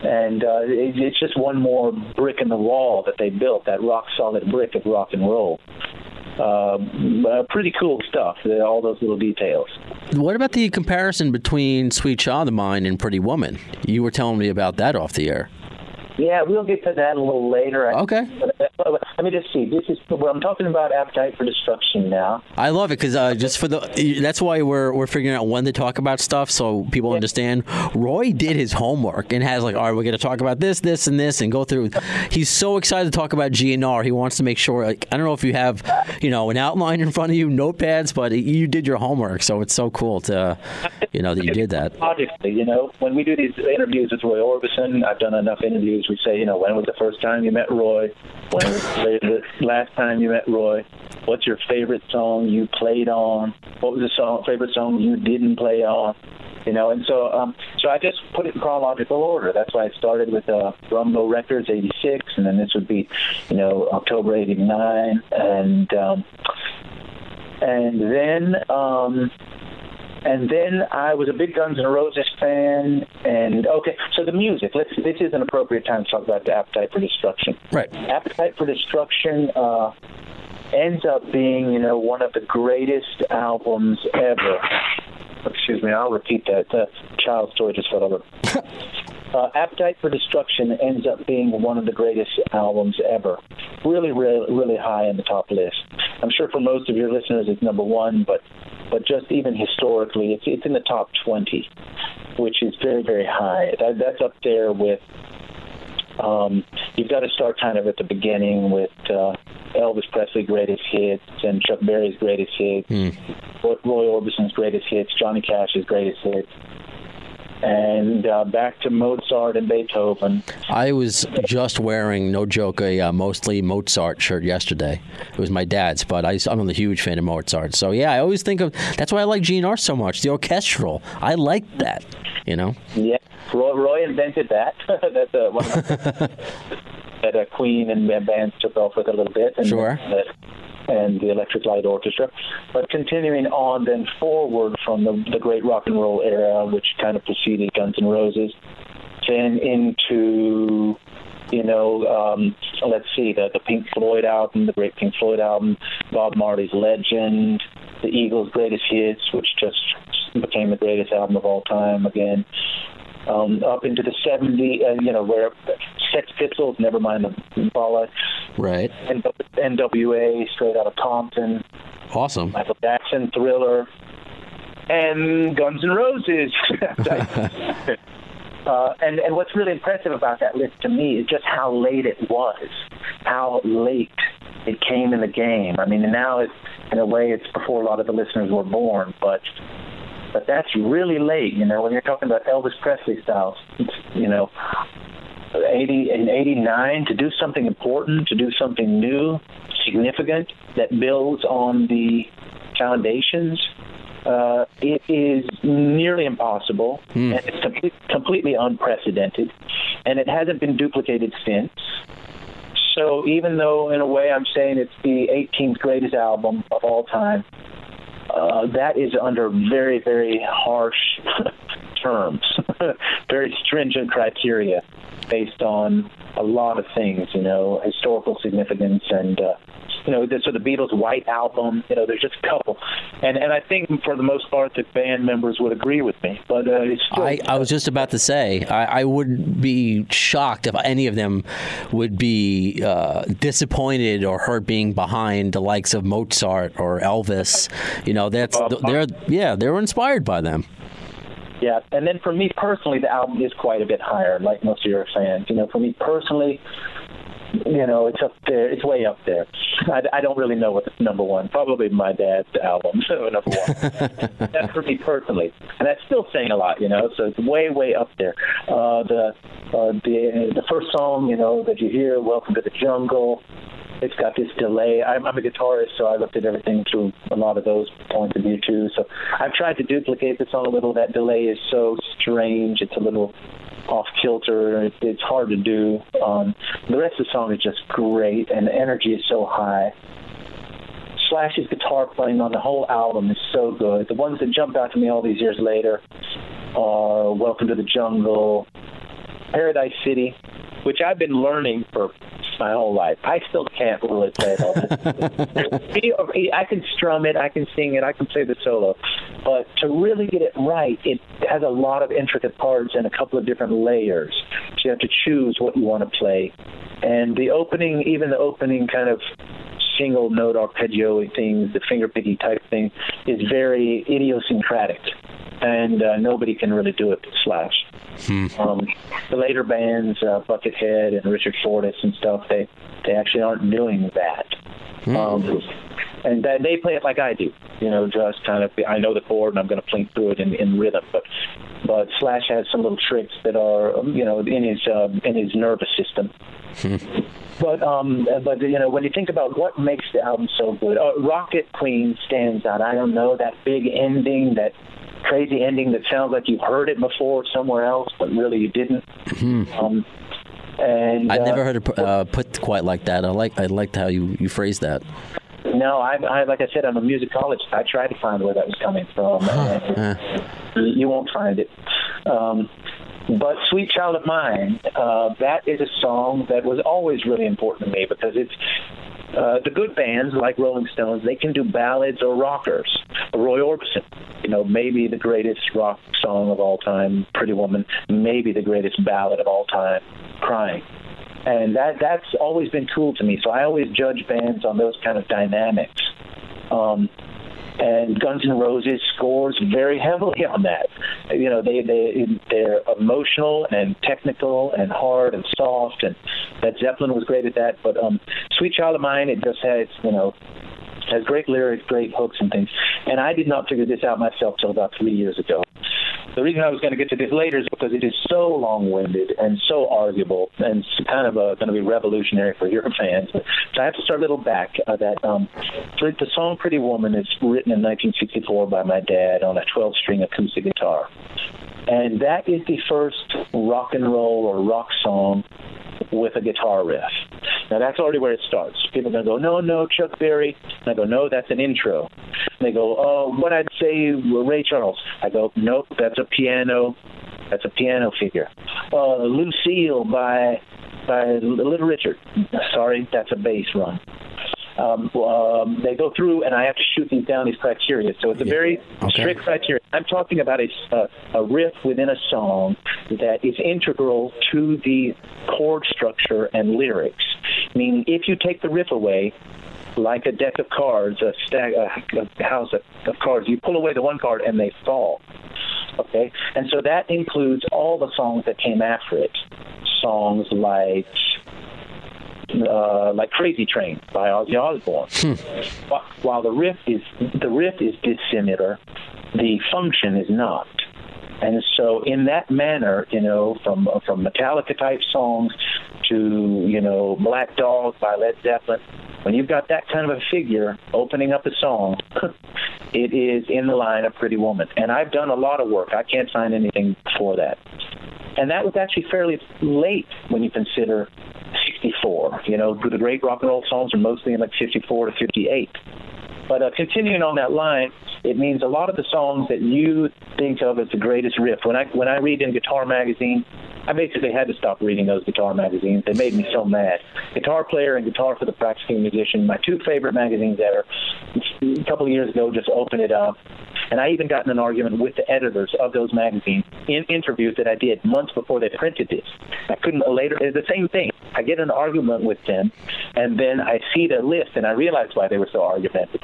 it's just one more brick in the wall that they built, that rock solid brick of rock and roll. Pretty cool stuff, all those little details. What about the comparison between Sweet Child of Mine and Pretty Woman? You were telling me about that off the air. Yeah, we'll get to that a little later. Okay. Let me just see. I'm talking about Appetite for Destruction now. I love it because that's why we're figuring out when to talk about stuff so people understand. Roy did his homework and has all right, we're going to talk about this, this, and this, and go through. He's so excited to talk about GNR. He wants to make sure. I don't know if you have, an outline in front of you, notepads, but you did your homework, so it's so cool to, that you did that. Obviously, when we do these interviews with Roy Orbison, I've done enough interviews. We say, when was the first time you met Roy? When was the last time you met Roy? What's your favorite song you played on? What was the favorite song you didn't play on? And so I just put it in chronological order. That's why I started with Rumbo Records, 86, and then this would be, October 89. And then I was a big Guns N' Roses fan, and okay, so the music. This is an appropriate time to talk about the Appetite for Destruction. Right. Appetite for Destruction ends up being, one of the greatest albums ever. Excuse me, I'll repeat that. The child story just fell over. Appetite for Destruction ends up being one of the greatest albums ever. Really, really, really high in the top list. I'm sure for most of your listeners it's number one, but just even historically, it's in the top 20, which is very, very high. That's up there with, you've got to start kind of at the beginning with Elvis Presley's greatest hits and Chuck Berry's greatest hits, Roy Orbison's greatest hits, Johnny Cash's greatest hits. And back to Mozart and Beethoven. I was just wearing, no joke, a mostly Mozart shirt yesterday. It was my dad's, but I'm a huge fan of Mozart. So, yeah, I always think of, that's why I like GNR so much, the orchestral. I like that, Yeah, Roy invented that. That's one of that Queen and bands took off with a little bit. And sure. And the Electric Light Orchestra. But continuing on then forward from the great rock and roll era, which kind of preceded Guns N' Roses, then into, the Pink Floyd album, the great Pink Floyd album, Bob Marley's Legend, the Eagles' greatest hits, which just became the greatest album of all time again. Up into the 70s, where Sex Pistols, never mind the Bala. Right. And NWA, Straight Outta Compton. Awesome. Michael Jackson, Thriller. And Guns N' Roses. And what's really impressive about that list to me is just how late it was, how late it came in the game. I mean, and now it's, in a way, it's before a lot of the listeners were born, but that's really late, when you're talking about Elvis Presley styles, 80 and 89, to do something important, to do something new, significant, that builds on the foundations It is nearly impossible, and it's completely unprecedented, and it hasn't been duplicated since. So even though, in a way, I'm saying it's the 18th greatest album of all time, that is under very, very harsh terms, very stringent criteria based on a lot of things, you know, historical significance and, so the Beatles' White Album, there's just a couple. And I think for the most part the band members would agree with me. But it's still... I was just about to say, I would be shocked if any of them would be disappointed or hurt being behind the likes of Mozart or Elvis. They were inspired by them. Yeah, and then for me personally, the album is quite a bit higher, like most of your fans. For me personally, it's up there. It's way up there. I don't really know what's number one. Probably my dad's album, so number one. That's for me personally, and that's still saying a lot. So it's way, way up there. The first song, that you hear, "Welcome to the Jungle." It's got this delay. I'm a guitarist, so I looked at everything through a lot of those points of view, too. So I've tried to duplicate the song a little. That delay is so strange. It's a little off-kilter. It's hard to do. The rest of the song is just great, and the energy is so high. Slash's guitar playing on the whole album is so good. The ones that jumped out to me all these years later are "Welcome to the Jungle," "Paradise City," which I've been learning for my whole life. I still can't really play it all. I can strum it, I can sing it, I can play the solo. But to really get it right, it has a lot of intricate parts and a couple of different layers. So you have to choose what you want to play. And the opening, even the opening kind of single note arpeggio things, the finger-picky type thing, is very idiosyncratic. And nobody can really do it but Slash. The later bands, Buckethead and Richard Fortus and stuff, they actually aren't doing that. And they play it like I do, just kind of, I know the chord and I'm going to plink through it in rhythm. But Slash has some little tricks that are, in his nervous system. But when you think about what makes the album so good, Rocket Queen stands out. I don't know, that big ending, that crazy ending that sounds like you've heard it before somewhere else, but really you didn't. And I've never heard it put quite like that. I liked how you phrased that. No, I like I said, I'm a musicologist. I tried to find where that was coming from. You won't find it. But "Sweet Child of Mine," that is a song that was always really important to me because it's the good bands like Rolling Stones, they can do ballads or rockers. Roy Orbison, maybe the greatest rock song of all time, "Pretty Woman," maybe the greatest ballad of all time, "Crying." And that's always been cool to me. So I always judge bands on those kind of dynamics. And Guns N' Roses scores very heavily on that. They're emotional and technical and hard and soft, and Led Zeppelin was great at that. But "Sweet Child of Mine," it just has, has great lyrics, great hooks and things. And I did not figure this out myself till about 3 years ago. The reason I was going to get to this later is because it is so long-winded and so arguable and kind of going to be revolutionary for your fans. So I have to start a little back. The song "Pretty Woman" is written in 1964 by my dad on a 12-string acoustic guitar. And that is the first rock and roll or rock song with a guitar riff. Now, that's already where it starts. People are going to go, no, Chuck Berry. And I go, no, that's an intro. And they go, oh, what I'd say, Ray Charles. I go, nope, that's a piano. That's a piano figure. Lucille by Little Richard. Sorry, that's a bass run. They go through, and I have to shoot these down, these criteria. So it's a very strict criteria. I'm talking about a riff within a song that is integral to the chord structure and lyrics. Meaning, if you take the riff away, like a deck of cards, a house of cards, you pull away the one card and they fall. Okay? And so that includes all the songs that came after it. Songs like "Crazy Train" by Ozzy Osbourne. While the riff is dissimilar, the function is not. And so, in that manner, from Metallica type songs to "Black Dog" by Led Zeppelin, when you've got that kind of a figure opening up a song, It is in the line of Pretty Woman. And I've done a lot of work. I can't find anything before that. And that was actually fairly late when you consider 64. You know, the great rock and roll songs are mostly in like 54 to 58. But continuing on that line, it means a lot of the songs that you think of as the greatest riff. When I read in Guitar Magazine, I basically had to stop reading those guitar magazines. They made me so mad. Guitar Player and Guitar for the Practicing Musician, my two favorite magazines ever. A couple of years ago, just opened it up. And I even got in an argument with the editors of those magazines in interviews that I did months before they printed this. I couldn't later. It's the same thing. I get in an argument with them, and then I see the list, and I realize why they were so argumentative.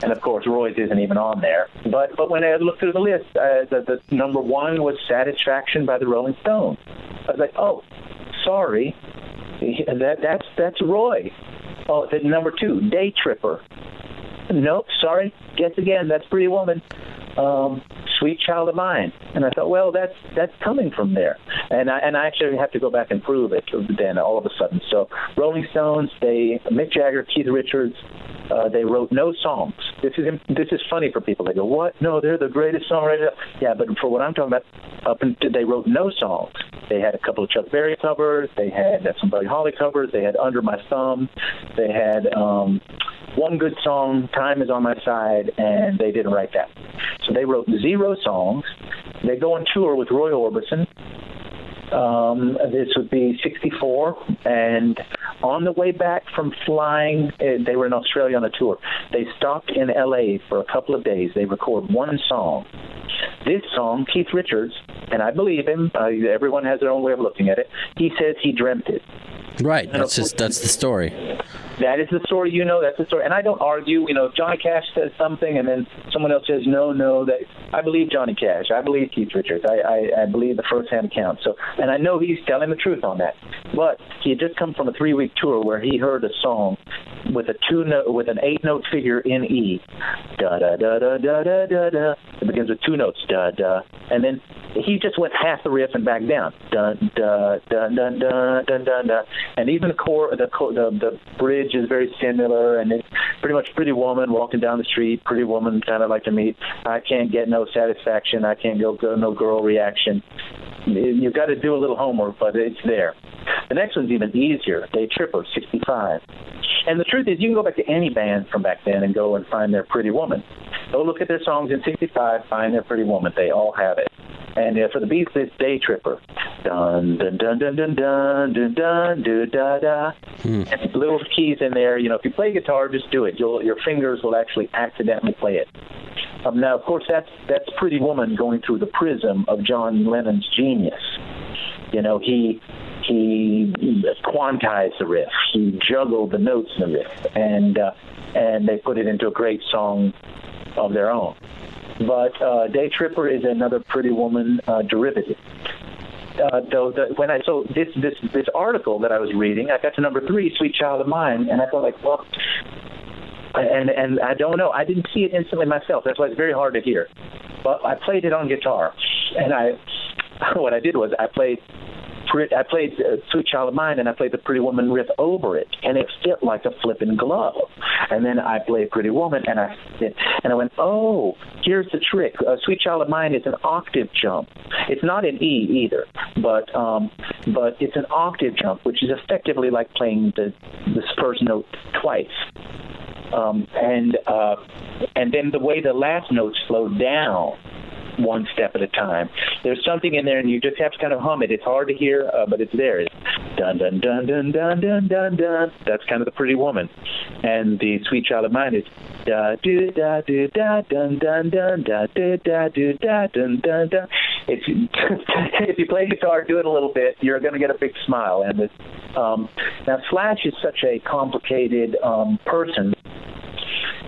And, of course, Roy's isn't even on there. But when I looked through the list, the number one was Satisfaction by the Rolling Stones. I was like, oh, sorry, that's Roy. Oh, the number two, Day Tripper. Nope, sorry, guess again, that's Pretty Woman. Sweet Child of Mine. And I thought, well, that's coming from there. And I actually have to go back and prove it then all of a sudden. So Rolling Stones, Mick Jagger, Keith Richards, they wrote no songs. This is funny for people. They go, what? No, they're the greatest songwriters. Yeah, but for what I'm talking about, they wrote no songs. They had a couple of Chuck Berry covers. They had some Buddy Holly covers. They had Under My Thumb. They had one good song, Time Is On My Side, and they didn't write that. So they wrote zero songs. They go on tour with Roy Orbison. This would be 64, and on the way back from flying, they were in Australia on a tour. They stopped in L.A. for a couple of days. They record one song. This song, Keith Richards, and I believe him. Everyone has their own way of looking at it. He says he dreamt it. Right. That's the story. That is the story. You know, that's the story. And I don't argue. You know, if Johnny Cash says something and then someone else says, no, that I believe Johnny Cash. I believe Keith Richards. I believe the first-hand account. So, and I know he's telling the truth on that. But he had just come from a 3-week tour where he heard a song with an 8-note figure in E. Da da da da da da da da. It begins with 2 notes. Da da. And then he just went half the riff and back down. Da da da da da da da da. And even the bridge is very similar, and it's pretty much Pretty Woman walking down the street, Pretty Woman kind of like to meet. I can't get no satisfaction. I can't go no girl reaction. You've got to do a little homework, but it's there. The next one's even easier, Day Tripper, 65. And the truth is, you can go back to any band from back then and go and find their Pretty Woman. Go look at their songs in 65, find their Pretty Woman. They all have it. And for the Beatles, it's Day Tripper. Dun, dun, dun, dun, dun, dun, dun, dun, dun, da, da. And little keys in there. You know, if you play guitar, just do it. Your fingers will actually accidentally play it. Now, of course, that's Pretty Woman going through the prism of John Lennon's genius. You know, he quantized the riff. He juggled the notes in the riff. And they put it into a great song of their own. But Day Tripper is another Pretty Woman derivative. This article that I was reading, I got to number 3, Sweet Child of Mine, and I felt like, well, and I don't know. I didn't see it instantly myself. That's why it's very hard to hear. But I played it on guitar, and what I did was I played Sweet Child of Mine, and I played the Pretty Woman riff over it, and it fit like a flippin' glove. And then I played Pretty Woman, and I went, oh, here's the trick. Sweet Child of Mine is an octave jump. It's not an E either, but it's an octave jump, which is effectively like playing the first note twice. And then the way the last notes slow down, one step at a time. There's something in there, and you just have to kind of hum it. It's hard to hear, but it's there. It's dun, dun, dun, dun, dun, dun, dun, dun. That's kind of the Pretty Woman. And the Sweet Child of Mine is da-do-da-do-da, dun-dun-dun-da, da-do-da-do-da, dun-dun-dun. If you play guitar, do it a little bit, you're going to get a big smile. And now, Slash is such a complicated person.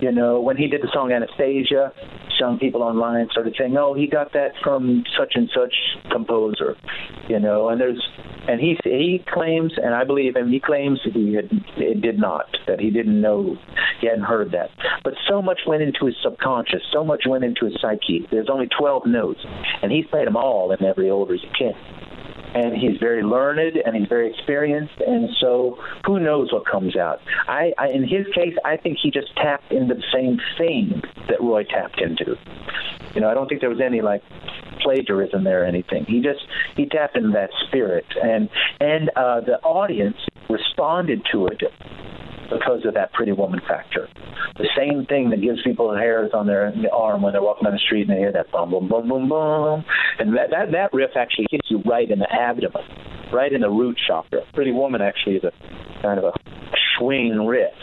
You know, when he did the song Anastasia, some people online started saying, "Oh, he got that from such and such composer," you know. And he claims, and I believe him. He claims that he didn't know, he hadn't heard that. But so much went into his subconscious, so much went into his psyche. There's only 12 notes, and he's played them all in every order he can. and he's very learned and he's very experienced, and so who knows what comes out. I in his case, I think he just tapped into the same thing that Roy tapped into. You know, I don't think there was any like plagiarism there or anything. He tapped into that spirit, and the audience responded to it because of that Pretty Woman factor. The same thing that gives people hairs on their arm when they're walking down the street and they hear that boom, boom, boom, boom, boom. And that riff actually hits you right in the abdomen, right in the root chakra. Pretty Woman actually is a kind of a swing riff.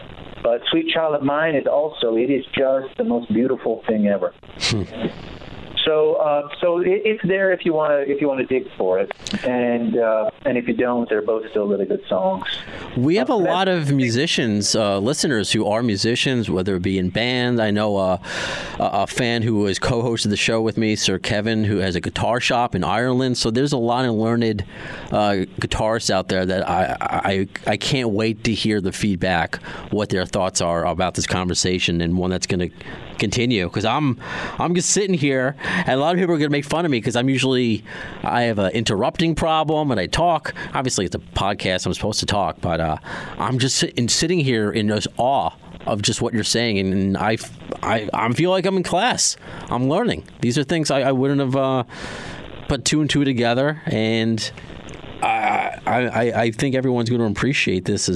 But Sweet Child of Mine is also, it is just the most beautiful thing ever. So it's there if you want to dig for it, and if you don't, they're both still really good songs. We have a lot of musicians, listeners who are musicians, whether it be in bands. I know a fan who has co-hosted the show with me, Sir Kevin, who has a guitar shop in Ireland. So there's a lot of learned guitarists out there that I can't wait to hear the feedback, what their thoughts are about this conversation, and one that's going to continue, because I'm just sitting here and a lot of people are going to make fun of me because I have an interrupting problem and I talk. Obviously it's a podcast, I'm supposed to talk, but I'm just sitting here in just awe of just what you're saying, and I feel like I'm in class. I'm learning. These are things I wouldn't have put two and two together, and I think everyone's going to appreciate this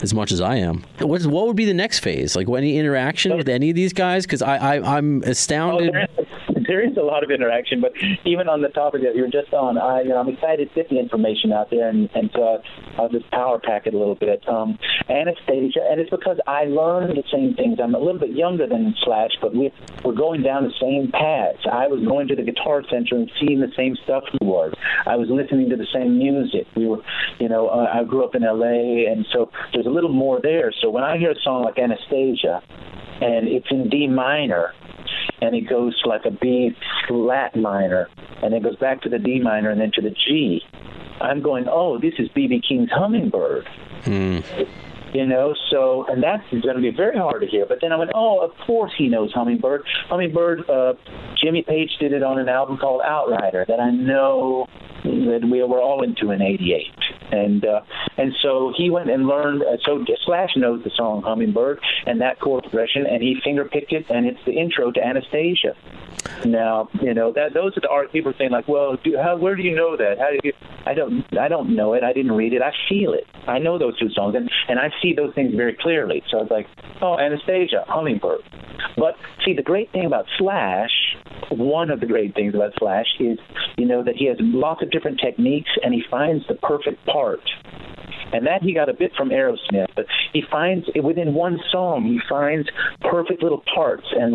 as much as I am. What would be the next phase? Like, any interaction with any of these guys? Because I'm astounded. Oh, there is a lot of interaction, but even on the topic that you're just on, I'm excited to get the information out there, and so I'll just power pack it a little bit. Anastasia, and it's because I learned the same things. I'm a little bit younger than Slash, but we're going down the same paths. I was going to the Guitar Center and seeing the same stuff he was. I was listening to the same music. We were, I grew up in L.A., and so there's a little more there. So when I hear a song like Anastasia, and it's in D minor, and it goes to like a B flat minor, and it goes back to the D minor and then to the G, I'm going, oh, this is B.B. King's Hummingbird. So, and that's going to be very hard to hear. But then I went, oh, of course he knows Hummingbird. Jimmy Page did it on an album called Outrider that I know that we were all into in '88. And so he went and learned, so Slash knows the song Hummingbird and that chord progression, and he finger-picked it, and it's the intro to Anastasia. Now, those are the art people saying, like, well, where do you know that? How do you? I don't know it. I didn't read it. I feel it. I know those two songs, and I see those things very clearly. So I was like, oh, Anastasia, Hummingbird. But, see, the great thing about Slash, one of the great things about Slash is, that he has lots of different techniques, and he finds the perfect part. And that he got a bit from Aerosmith, but he finds, within one song, he finds perfect little parts and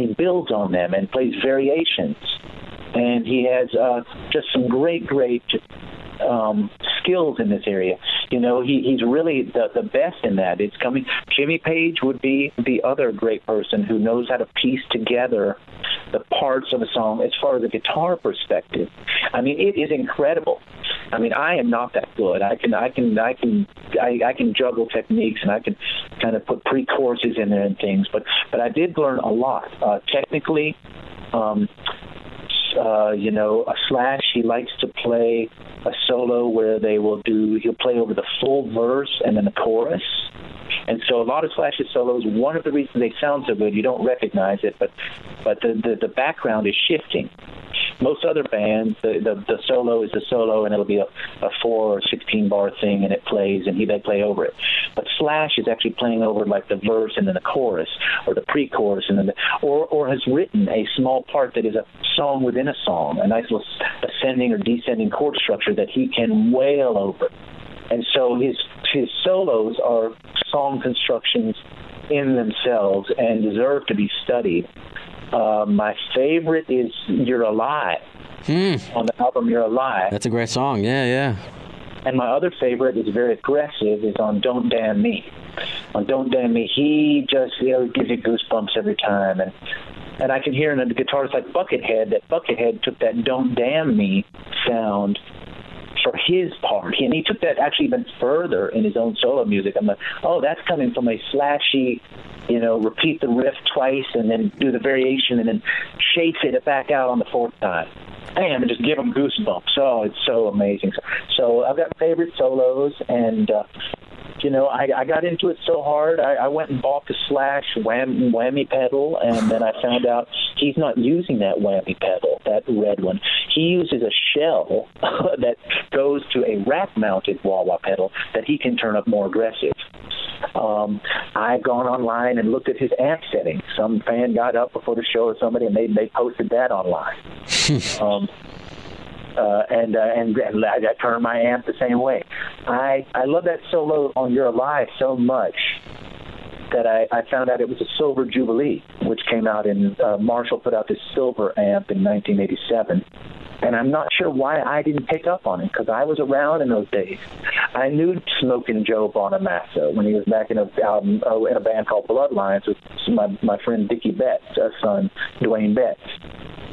he builds on them and plays variations. And he has just some great skills in this area. He's really the best in that. It's coming. Jimmy Page would be the other great person who knows how to piece together the parts of a song as far as a guitar perspective. I mean, it is incredible. I mean, I am not that good. I can juggle techniques, and I can kind of put pre-courses in there and things. But I did learn a lot technically. A Slash, he likes to play a solo where he'll play over the full verse and then the chorus. And so a lot of Slash's solos, one of the reasons they sound so good, you don't recognize it, but the background is shifting. Most other bands, the solo is the solo, and it'll be a 4 or 16-bar thing, and it plays, and they play over it. But Slash is actually playing over, like, the verse and then the chorus, or the pre-chorus, and then or has written a small part that is a song within a song, a nice little ascending or descending chord structure that he can wail over. And so his solos are song constructions in themselves and deserve to be studied. My favorite is You're Alive, on the album You're Alive. That's a great song, yeah. And my other favorite is very aggressive, is on Don't Damn Me. On Don't Damn Me, he just gives you goosebumps every time. And I can hear in the guitarist like Buckethead, that Buckethead took that Don't Damn Me sound for his part, and he took that actually even further in his own solo music. I'm like, oh, that's coming from a Slashy, repeat the riff twice and then do the variation and then chase it back out on the fourth time. bam, just give them goosebumps. Oh, it's so amazing. So I've got favorite solos, and you know, I got into it so hard. I went and bought the Slash whammy pedal, and then I found out he's not using that whammy pedal, that red one. He uses a shell that goes to a rack-mounted wah-wah pedal that he can turn up more aggressive. I've gone online and looked at his amp settings. Some fan got up before the show or somebody, and they posted that online. And I turned my amp the same way. I love that solo on You're Alive so much that I found out it was a Silver Jubilee, which came out in Marshall put out this silver amp in 1987. And I'm not sure why I didn't pick up on it, because I was around in those days. I knew Smokin' Joe Bonamassa when he was back in a band called Bloodlines with my friend Dickie Betts, son Dwayne Betts.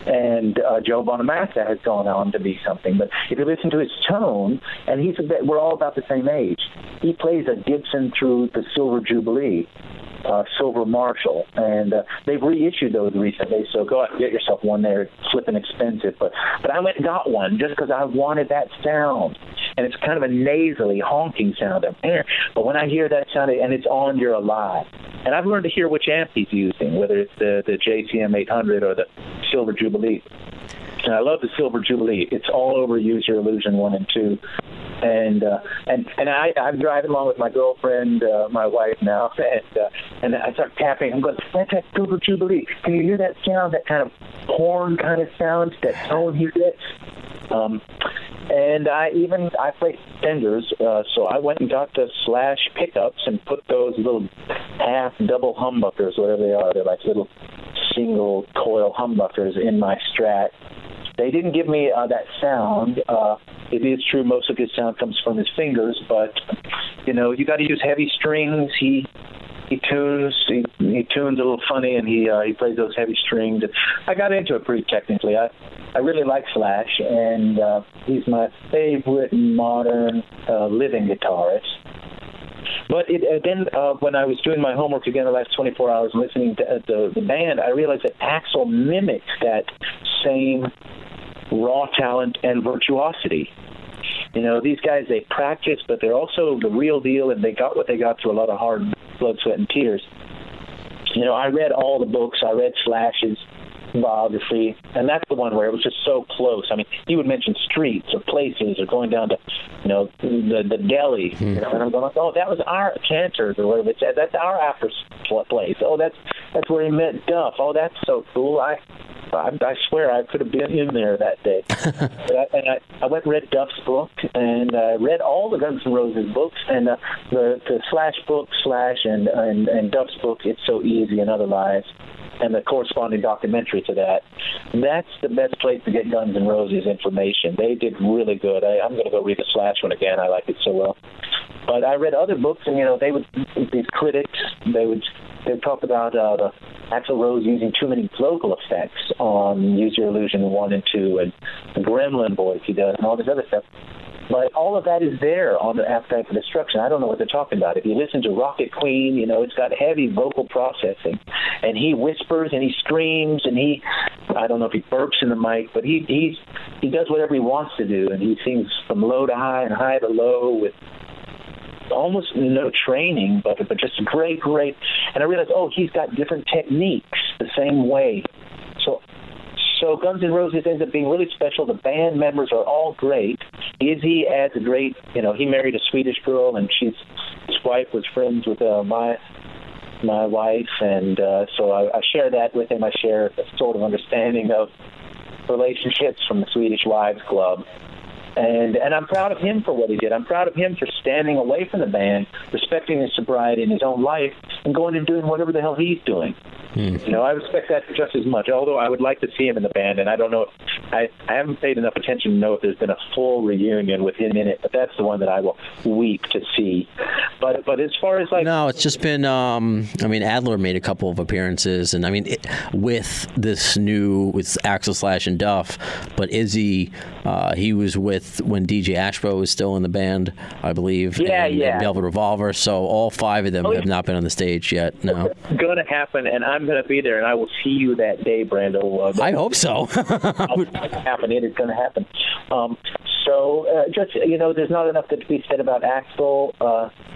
And Joe Bonamassa has gone on to be something. But if you listen to his tone, and we're all about the same age, he plays a Gibson through the Silver Jubilee, Silver Marshall, and they've reissued those recently, so go out and get yourself one. They're flipping expensive, but I went and got one just because I wanted that sound, and it's kind of a nasally honking sound. But when I hear that sound, and it's on You're Alive, and I've learned to hear which amp he's using, whether it's the JCM 800 or the Silver Jubilee. And I love the Silver Jubilee. It's all over Use Your Illusion 1 and 2. And I'm driving along with my girlfriend, my wife now, and I start tapping. I'm going, that's that Silver Jubilee. Can you hear that sound, that kind of horn kind of sound, that tone he gets? And I play Fenders, so I went and got the Slash pickups and put those little half-double humbuckers, whatever they are. They're like little single-coil humbuckers in my Strat. They didn't give me that sound. It is true most of his sound comes from his fingers, but, you know, you got to use heavy strings. He tunes a little funny, and he plays those heavy strings. I got into it pretty technically. I really like Slash, and he's my favorite modern living guitarist. But then when I was doing my homework again the last 24 hours and listening to the band, I realized that Axl mimics that same raw talent and virtuosity. You know, these guys, they practice, but they're also the real deal, and they got what they got through a lot of hard blood, sweat, and tears. You know, I read all the books. I read Slash's biography, and that's the one where it was just so close. I mean, he would mention streets or places or going down to, you know, the deli, you know, and I'm going, oh, that was our Chanters or whatever. That's our after place. Oh, that's where he met Duff. Oh, that's so cool. I swear I could have been in there that day. I went and read Duff's book, and I read all the Guns N' Roses books, and the Slash book, Slash, and Duff's book, It's So Easy and Other Lies, and the corresponding documentary to that. That's the best place to get Guns N' Roses information. They did really good. I'm going to go read the Slash one again. I like it so well. But I read other books, and, you know, these critics, they talk about Axl Rose using too many vocal effects on Use Your Illusion 1 and 2 and the Gremlin voice he does and all this other stuff. But all of that is there on the Appetite for Destruction. I don't know what they're talking about. If you listen to Rocket Queen, you know, it's got heavy vocal processing. And he whispers and he screams and I don't know if he burps in the mic, but he does whatever he wants to do. And he sings from low to high and high to low with almost no training, but just great. And I realized, oh, he's got different techniques the same way. So Guns N' Roses ends up being really special. The band members are all great. Izzy adds a great, you know, he married a Swedish girl, and his wife was friends with my wife, and so I share that with him. I share a sort of understanding of relationships from the Swedish Wives Club. And I'm proud of him for what he did. I'm proud of him for standing away from the band, respecting his sobriety in his own life, and going and doing whatever the hell he's doing. You know, I respect that just as much, although I would like to see him in the band, and I don't know if I haven't paid enough attention to know if there's been a full reunion with him in it, but that's the one that I will weep to see. But as far as like... No, it's just been, I mean, Adler made a couple of appearances, and I mean, with Axl, Slash, and Duff, but Izzy, he was with when DJ Ashbrough was still in the band, I believe, and Velvet Revolver, so all five of them have not been on the stage yet, no. It's going to happen, and I'm I'm going to be there, and I will see you that day, Brando. I hope so. It's going to happen. So, you know, there's not enough to be said about Axl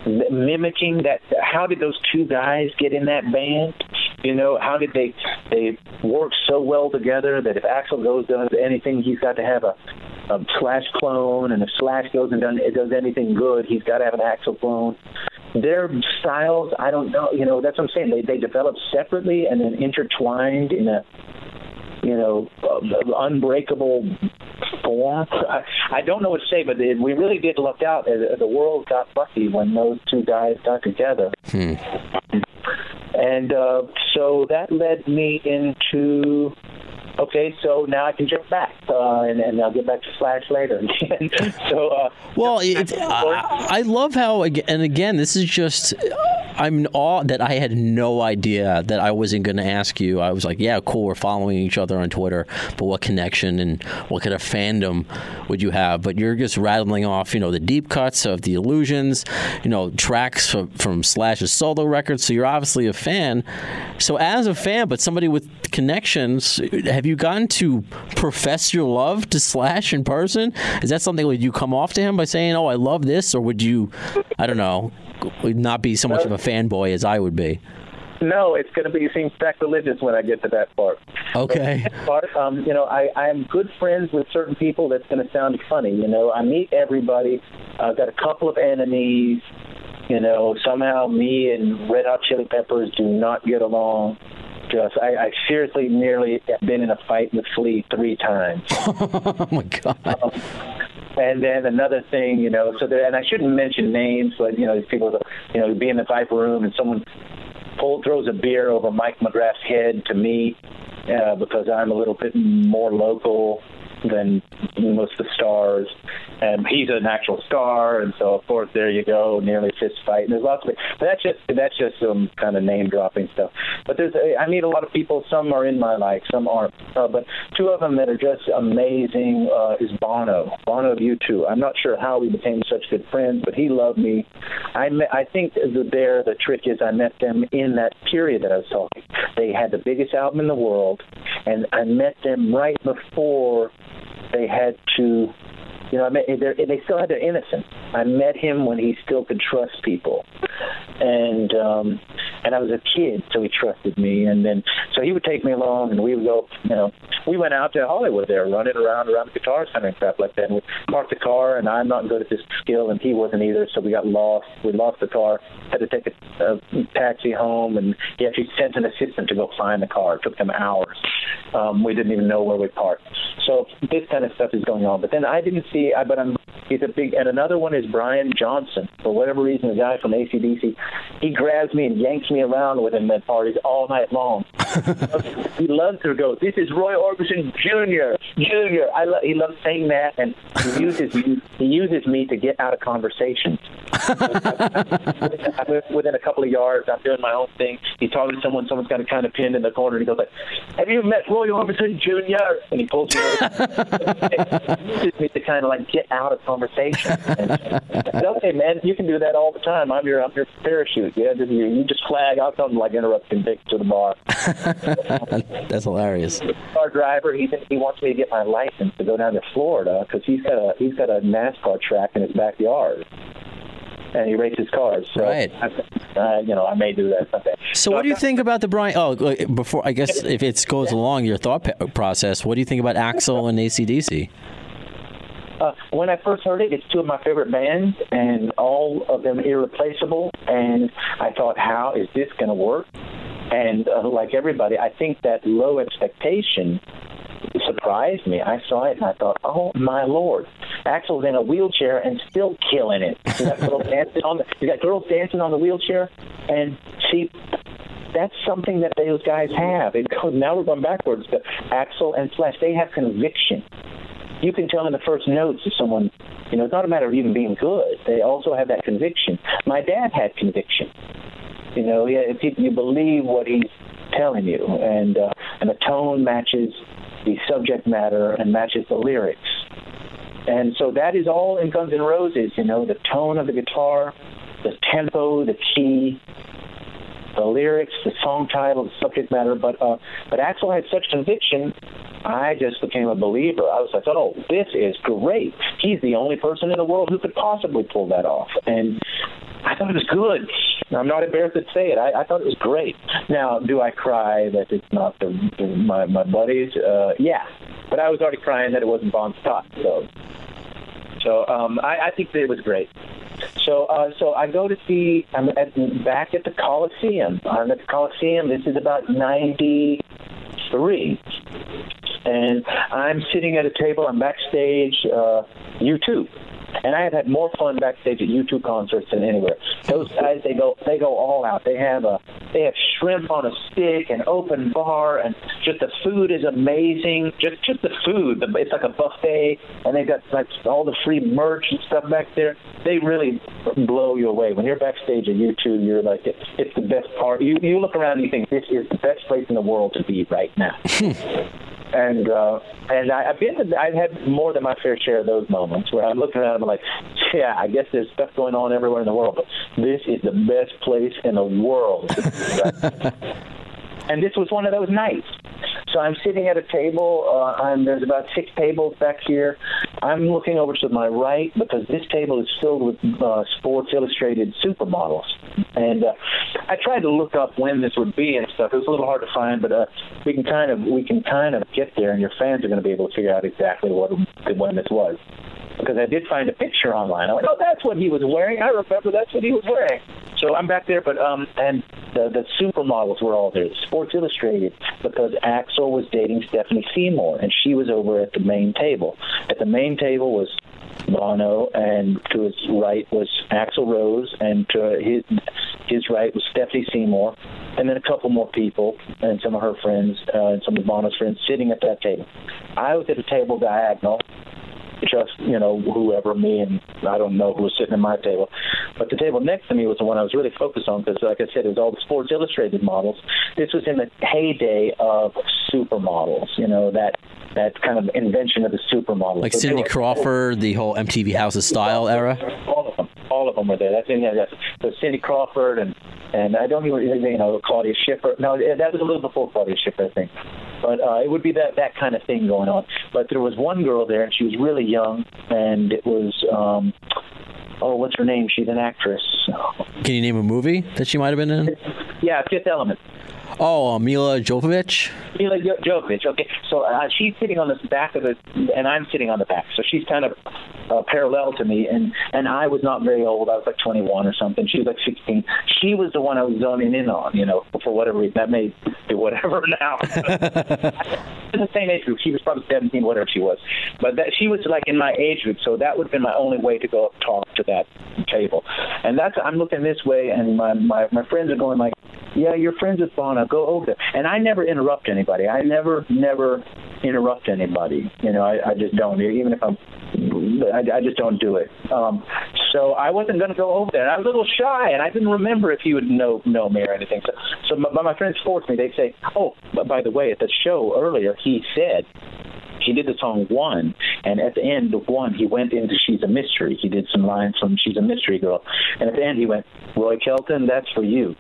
mimicking that. How did those two guys get in that band? You know, how did they work so well together that if Axl goes does anything, he's got to have a Slash clone, and if Slash goes and does anything good, he's got to have an Axl clone. Their styles, I don't know. You know, that's what I'm saying. They developed separately and then intertwined in a, you know, unbreakable form. I don't know what to say, but we really did luck out. The world got lucky when those two guys got together. And so that led me into... Okay, so now I can jump back, and I'll get back to Slash later. I love how, and again, this is just, I'm in awe that I had no idea that I wasn't going to ask you. I was like, yeah, cool, we're following each other on Twitter, but what connection and what kind of fandom would you have? But you're just rattling off, you know, the deep cuts of The Illusions, you know, tracks from Slash's solo records, so you're obviously a fan. So as a fan, but somebody with connections, have you gotten to profess your love to Slash in person? Is that something, would you come off to him by saying, oh, I love this? Or would you, I don't know, not be so much of a fanboy as I would be? No, it's going to be, it seems sacrilegious when I get to that part. Okay. That part, you know, I'm good friends with certain people. That's going to sound funny. You know, I meet everybody. I've got a couple of enemies. You know, somehow me and Red Hot Chili Peppers do not get along. I seriously nearly have been in a fight with Flea 3 times. Oh, my God. And then another thing, you know, so there, and I shouldn't mention names, but, you know, these people, you know, be in the Viper Room and someone throws a beer over Mike McGrath's head to me because I'm a little bit more local than most of the stars, and he's an actual star, and so of course there you go, nearly fist fight. And there's lots of it, but that's just some kind of name dropping stuff. But there's I meet a lot of people. Some are in my life, some aren't. But two of them that are just amazing is Bono of U2. I'm not sure how we became such good friends, but he loved me. I think the trick is I met them in that period that I was talking. They had the biggest album in the world, and I met them right before. They had to, you know, they still had their innocence. I met him when he still could trust people, and I was a kid, so he trusted me. And then, so he would take me along, and we would go. You know, we went out to Hollywood there, running around the Guitar Center and stuff like that. And we parked the car, and I'm not good at this skill, and he wasn't either. So we got lost. We lost the car. Had to take a taxi home, and he actually sent an assistant to go find the car. It took them hours. We didn't even know where we parked. So this kind of stuff is going on. But then I didn't see. He's a big, and another one is Brian Johnson. For whatever reason, the guy from AC/DC, he grabs me and yanks me around with him at parties all night long. He loves to go, this is Roy Orbison Jr. He loves saying that, and he uses me to get out of conversations. I'm within a couple of yards, I'm doing my own thing. He's talking to someone's got a kind of pinned in the corner, and he goes like, have you met Roy Orbison Jr.? And he pulls me over. He uses me to kind of like get out of conversation. And, okay, man, you can do that all the time. I'm your parachute. Yeah, you just flag. I'll come like interrupting Dick to the bar. That's hilarious. Car driver. He wants me to get my license to go down to Florida because he's got a NASCAR track in his backyard, and he races cars. So right. I may do that someday. So what do you think about the Brian? Oh, before I guess if it goes along your thought process, what do you think about Axl and AC/DC? When I first heard it, it's two of my favorite bands, and all of them irreplaceable. And I thought, how is this going to work? And like everybody, I think that low expectation surprised me. I saw it, and I thought, oh, my Lord. Axl's in a wheelchair and still killing it. You got girls dancing on the wheelchair, and she... That's something that those guys have. Now we're going backwards. But Axl and Slash, they have conviction. You can tell in the first notes if someone, you know, it's not a matter of even being good. They also have that conviction. My dad had conviction. You know, if you believe what he's telling you, and the tone matches the subject matter and matches the lyrics. And so that is all in Guns N' Roses, you know, the tone of the guitar, the tempo, the key. the lyrics, the song title, the subject matter, but Axl had such conviction, I just became a believer. I thought, oh, this is great. He's the only person in the world who could possibly pull that off. And I thought it was good. I'm not embarrassed to say it. I thought it was great. Now, do I cry that it's not my buddies? Yeah. But I was already crying that it wasn't Bon Scott. So I think that it was great. So I go to see, back at the Coliseum. I'm at the Coliseum. This is about 93. And I'm sitting at a table. I'm backstage, U2. And I have had more fun backstage at U2 concerts than anywhere. Those guys, they go all out. They have shrimp on a stick, an open bar, and just the food is amazing. Just the food, it's like a buffet, and they've got like all the free merch and stuff back there. They really blow you away. When you're backstage at U2, you're like, it's the best part. You look around and you think, this is the best place in the world to be right now. And I've had more than my fair share of those moments where I'm looking around and I'm like, yeah, I guess there's stuff going on everywhere in the world, but this is the best place in the world. And this was one of those nights. So I'm sitting at a table, there's about 6 tables back here. I'm looking over to my right because this table is filled with Sports Illustrated supermodels. And I tried to look up when this would be and stuff. It was a little hard to find, but we can kind of get there, and your fans are going to be able to figure out exactly when this was. Because I did find a picture online. I went, oh, that's what he was wearing. I remember that's what he was wearing. So I'm back there, but and the supermodels were all there. Sports Illustrated, because Axl was dating Stephanie Seymour, and she was over at the main table. At the main table was Bono, and to his right was Axl Rose, and to his right was Stephanie Seymour, and then a couple more people and some of her friends and some of Bono's friends sitting at that table. I was at a table diagonal. Just, whoever, me and I don't know who was sitting at my table. But the table next to me was the one I was really focused on because, like I said, it was all the Sports Illustrated models. This was in the heyday of supermodels, that kind of invention of the supermodels. Like Cindy Crawford, the whole MTV House of Style era? All of them were there. So Cindy Crawford and I don't even Claudia Schiffer. No, that was a little before Claudia Schiffer, I think. But it would be that kind of thing going on. But there was one girl there, and she was really young, and it was, what's her name? She's an actress. Can you name a movie that she might have been in? Yeah, Fifth Element. Oh, Mila Jovovich? Mila Jovovich, okay. So she's sitting on the back of it, and I'm sitting on the back. So she's kind of parallel to me, and I was not very old. I was like 21 or something. She was like 16. She was the one I was zoning in on, for whatever reason. That may be whatever now. The same age group. She was probably 17, whatever she was. But she was like in my age group, so that would have been my only way to go up talk to that table. And I'm looking this way, and my friends are going like, yeah, you're friends with Bono. Go over there. And I never interrupt anybody. I never interrupt anybody. I just don't. Even if I just don't do it. So I wasn't going to go over there. And I was a little shy, and I didn't remember if he would know me or anything. So my friends forced me. They say, oh, by the way, at the show earlier, he said, he did the song One, and at the end of One, he went into She's a Mystery. He did some lines from She's a Mystery Girl. And at the end, he went, Roy Kelton, that's for you.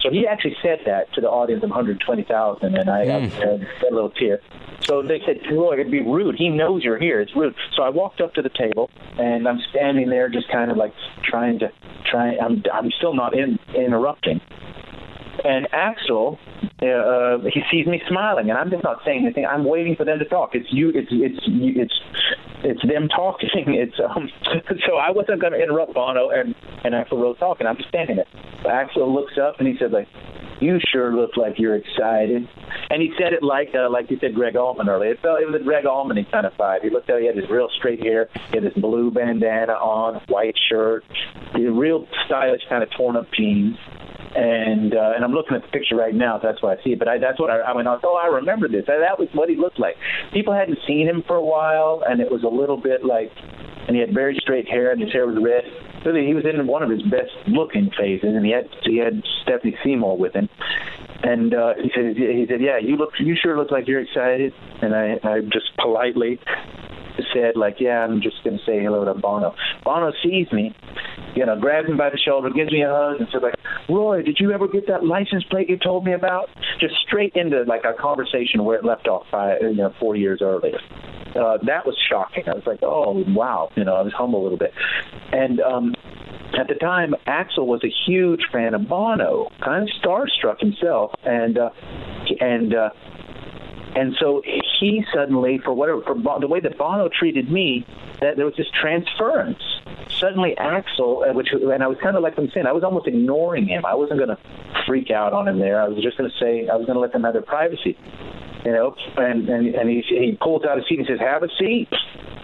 So he actually said that to the audience of 120,000, and I got a little tear. So they said, Roy, it'd be rude. He knows you're here. It's rude. So I walked up to the table, and I'm standing there just kind of like trying. I'm still not interrupting. And Axl, he sees me smiling, and I'm just not saying anything. I'm waiting for them to talk. It's them talking. So I wasn't going to interrupt Bono and Axl Rose talking. I'm just standing there. Axl looks up and he said, like, you sure look like you're excited. And he said it like you said Greg Allman earlier. It was a Greg Allman kind of vibe. He looked out, he had his real straight hair, he had this blue bandana on, white shirt, the real stylish kind of torn up jeans. And I'm looking at the picture right now, so that's why I see it. But that's what I went on. Oh, I remember this. That was what he looked like. People hadn't seen him for a while, and it was a little bit like, and he had very straight hair, and his hair was red. Really, he was in one of his best-looking phases, and he had Stephanie Seymour with him. And he said, yeah, you sure look like you're excited. And I just politely said, like, yeah, I'm just going to say hello to Bono. Bono sees me, grabs me by the shoulder, gives me a hug, and says, like, Roy, did you ever get that license plate you told me about? Just straight into like a conversation where it left off by 4 years earlier. That was shocking. I was like, oh, wow. I was humble a little bit. And at the time, Axl was a huge fan of Bono, kind of starstruck himself. And so he suddenly, for the way that Bono treated me, that there was this transference. Suddenly Axl, and I was kind of like them saying, I was almost ignoring him. I wasn't going to freak out on him there. I was just going to say, I was going to let them have their privacy. And he pulls out a seat and says, have a seat.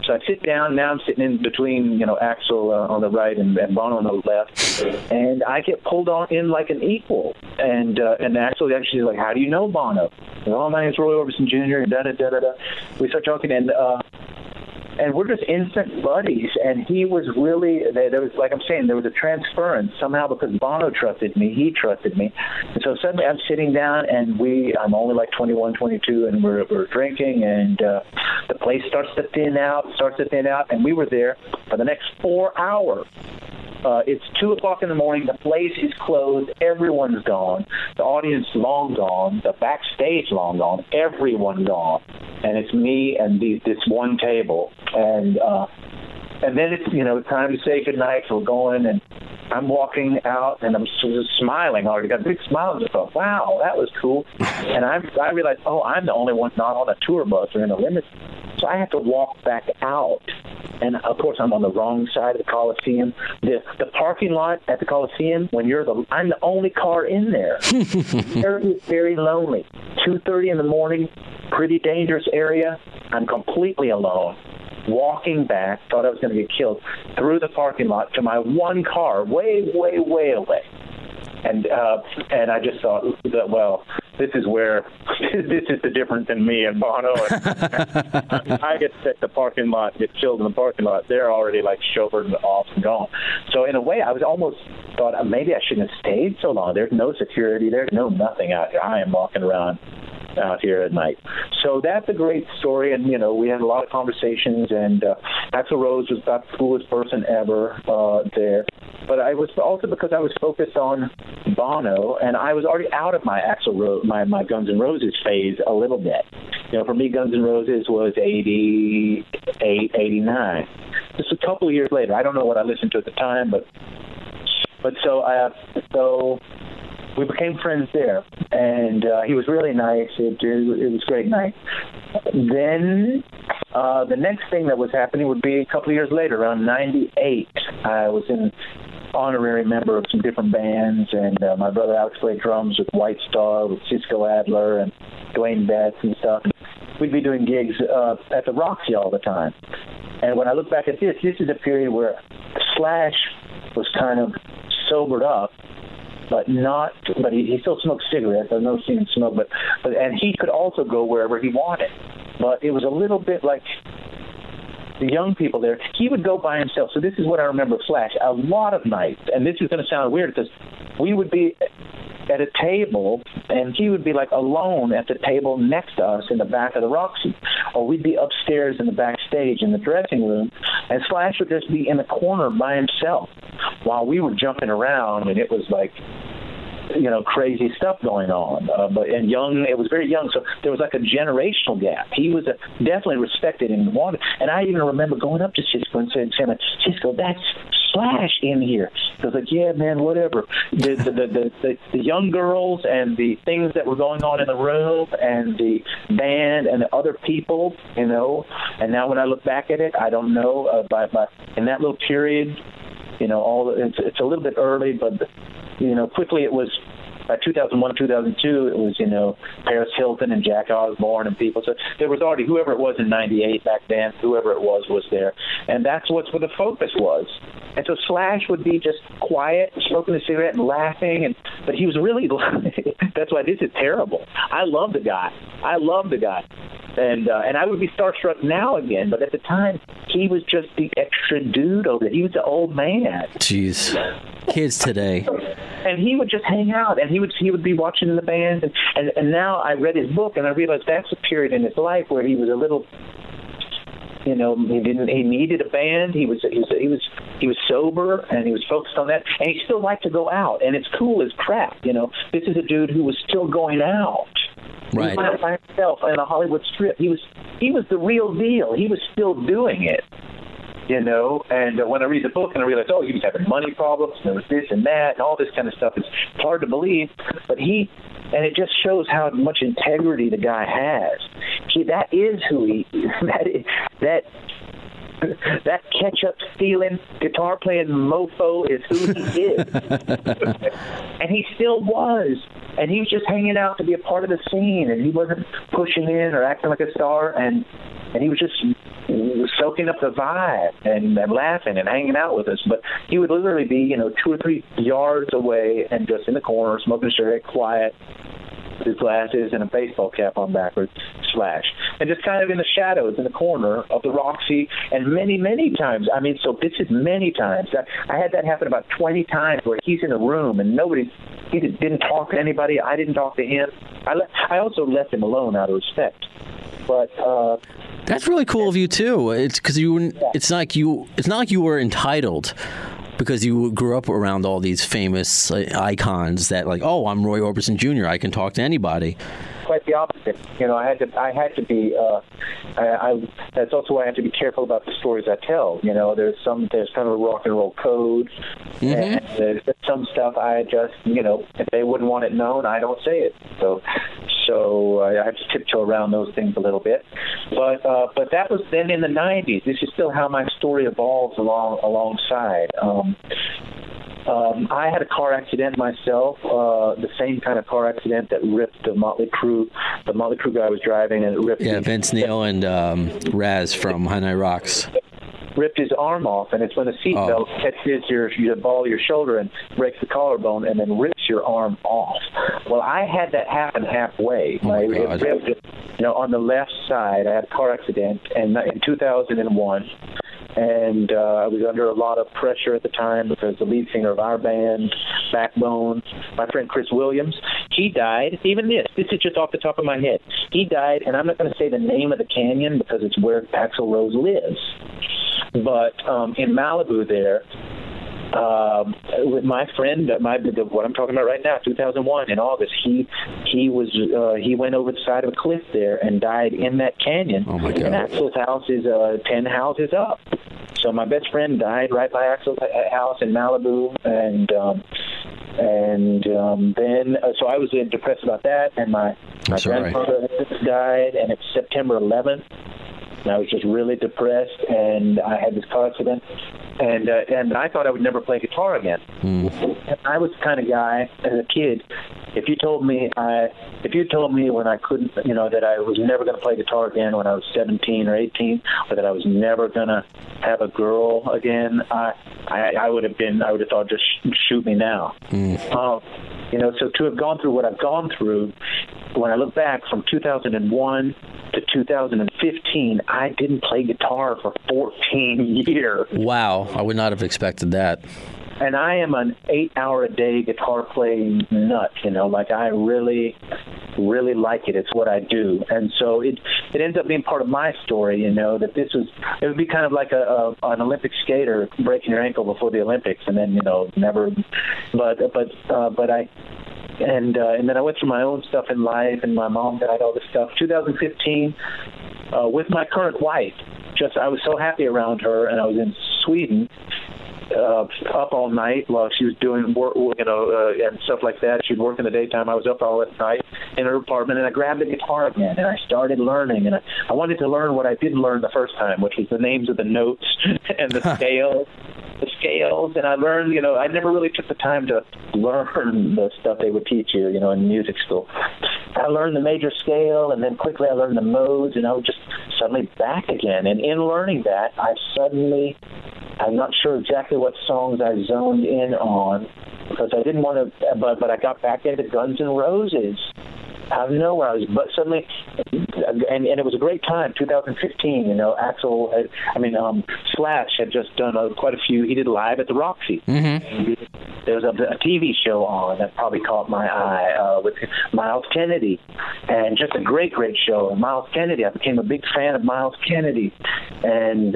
So I sit down. Now I'm sitting in between, Axl on the right and Bono on the left, and I get pulled on in like an equal. And Axl actually is like, how do you know Bono? And, my name's Roy Orbison Jr. and da da da da da. We start talking and we're just instant buddies. And he was really there was, like I'm saying, there was a transference somehow because Bono trusted me, he trusted me. And so suddenly I'm sitting down and I'm only like 21, 22, and we're drinking and the place starts to thin out. And we were there for the next 4 hours. It's 2:00 in the morning. The place is closed. Everyone's gone. The audience long gone. The backstage long gone. Everyone gone. And it's me and this one table. And then it's time to say goodnight. So we're going, and I'm walking out, and I'm smiling. I already got a big smile. I just thought, wow, that was cool. And I realized, I'm the only one not on a tour bus or in a limousine. So I have to walk back out. And, of course, I'm on the wrong side of the Coliseum. The parking lot at the Coliseum, I'm the only car in there. It's very lonely. 2:30 in the morning, pretty dangerous area. I'm completely alone. Walking back, thought I was going to get killed, through the parking lot to my one car way, way, way away. And I just thought, well, this is where this is the difference in me and Bono. And I get sick the parking lot, get chilled in the parking lot. They're already like chauffeured and off and gone. So in a way, I was almost thought maybe I shouldn't have stayed so long. There's no security. There's no nothing out here. I am walking around out here at night. So that's a great story, and we had a lot of conversations, and Axl Rose was about the coolest person ever there. But I was also, because I was focused on Bono, and I was already out of my my Guns N' Roses phase a little bit. For me, Guns N' Roses was 88, 89. Just a couple of years later. I don't know what I listened to at the time, but so we became friends there, and he was really nice. It was a great night. Then the next thing that was happening would be a couple of years later, around 98. I was an honorary member of some different bands, and my brother Alex played drums with White Star, with Cisco Adler, and Dwayne Betts and stuff. We'd be doing gigs at the Roxy all the time. And when I look back at this is a period where Slash was kind of sobered up, but he still smoked cigarettes. I've never seen him smoke, but and he could also go wherever he wanted. But it was a little bit like the young people there. He would go by himself. So this is what I remember of Slash. A lot of nights, and this is going to sound weird because we would be at a table, and he would be like alone at the table next to us in the back of the Roxy, or we'd be upstairs in the backstage in the dressing room, and Slash would just be in the corner by himself while we were jumping around, and it was like, crazy stuff going on. It was very young, so there was like a generational gap. He was definitely respected and wanted. And I even remember going up to Cisco and saying, Cisco, that's Slash in here. I was like, yeah, man, whatever. The young girls and the things that were going on in the room and the band and the other people, and now when I look back at it, I don't know, by in that little period, it's a little bit early, but quickly it was, by 2001, 2002, it was, Paris Hilton and Jack Osborne and people. So there was already, whoever it was in 98 back then, whoever it was there. And that's where the focus was. And so Slash would be just quiet, smoking a cigarette and laughing. But he was really, that's why this is terrible. I love the guy. And I would be starstruck now again, but at the time, he was just the extra dude over there. He was the old man. Jeez. Kids today. And he would just hang out, and he would be watching the band. And now I read his book, and I realized that's a period in his life where he was a little, he needed a band. He was He was sober, and he was focused on that, and he still liked to go out, and it's cool as crap, you know. This is a dude who was still going out. Right. He went out by himself in a Hollywood strip. He was the real deal. He was still doing it, you know. And when I read the book and I realize, oh, he was having money problems, and there was this and that, and all this kind of stuff. It's hard to believe, but and it just shows how much integrity the guy has. That is who he is. That ketchup stealing, guitar playing mofo is who he is, and he still was. And he was just hanging out to be a part of the scene, and he wasn't pushing in or acting like a star. And he was just soaking up the vibe and laughing and hanging out with us. But he would literally be, you know, 2 or 3 yards away and just in the corner smoking a cigarette, quiet, with his glasses and a baseball cap on backwards, Slash. And just kind of in the shadows in the corner of the Roxy. And many, many times, I mean, so this is many times. I had that happen about 20 times where he's in a room and he didn't talk to anybody. I didn't talk to him. I also left him alone out of respect. But that's really cool of you too. It's because it's not like you were entitled, because you grew up around all these famous icons that, like, oh, I'm Roy Orbison Jr., I can talk to anybody. Quite the opposite. You know, I had to be. That's also why I have to be careful about the stories I tell. You know, there's kind of a rock and roll code, and there's some stuff I just, you know, if they wouldn't want it known, I don't say it. So I have to tiptoe around those things a little bit. But that was then in the 90s. This is still how my story evolves alongside. I had a car accident myself, the same kind of car accident that ripped the Motley Crue. The Motley Crue guy was driving, and it ripped. Yeah, Vince Neil and Raz from High Night Rocks. Ripped his arm off, and it's when the seatbelt catches your ball of your shoulder and breaks the collarbone, and then rips your arm off. Well, I had that happen halfway. Oh, like, it ripped, you know, on the left side. I had a car accident, and in 2001. And I was under a lot of pressure at the time because the lead singer of our band, Backbone, my friend Chris Williams, he died. Even this is just off the top of my head. He died, and I'm not going to say the name of the canyon because it's where Axl Rose lives. But in Malibu there, with my friend, what I'm talking about right now, 2001 in August, he went over the side of a cliff there and died in that canyon. Oh my God! And Axel's house is 10 houses up. So my best friend died right by Axel's house in Malibu, and then so I was depressed about that, and my grandfather died, and it's September 11th. And I was just really depressed, and I had this car accident, and I thought I would never play guitar again. And I was the kind of guy as a kid. If you told me when I couldn't, you know, that I was never going to play guitar again when I was 17 or 18, or that I was never going to have a girl again, I would have thought just shoot me now. You know, so to have gone through what I've gone through, when I look back from 2001 to 2015, I didn't play guitar for 14 years. Wow, I would not have expected that. And I am an 8-hour-a-day guitar playing nut, you know, like I really, really like it. It's what I do. And so it ends up being part of my story, you know, that it would be kind of like an Olympic skater breaking your ankle before the Olympics and then, you know, never, but I, and then I went through my own stuff in life and my mom died, all this stuff. 2015, with my current wife, I was so happy around her, and I was in Sweden, up all night while she was doing work, you know, and stuff like that. She'd work in the daytime. I was up all at night in her apartment, and I grabbed a guitar again, and I started learning. And I wanted to learn what I didn't learn the first time, which was the names of the notes and the scales. And I learned, you know, I never really took the time to learn the stuff they would teach you, you know, in music school. I learned the major scale, and then quickly I learned the modes, and I was just suddenly back again. And in learning that, I'm not sure exactly what songs I zoned in on because I didn't want to, but I got back into Guns N' Roses. I don't know where I was, but suddenly, and it was a great time, 2015, you know, Slash had just done quite a few, he did Live at the Roxy. There was a TV show on that probably caught my eye with Miles Kennedy, and just a great, great show. And Miles Kennedy, I became a big fan of Miles Kennedy, and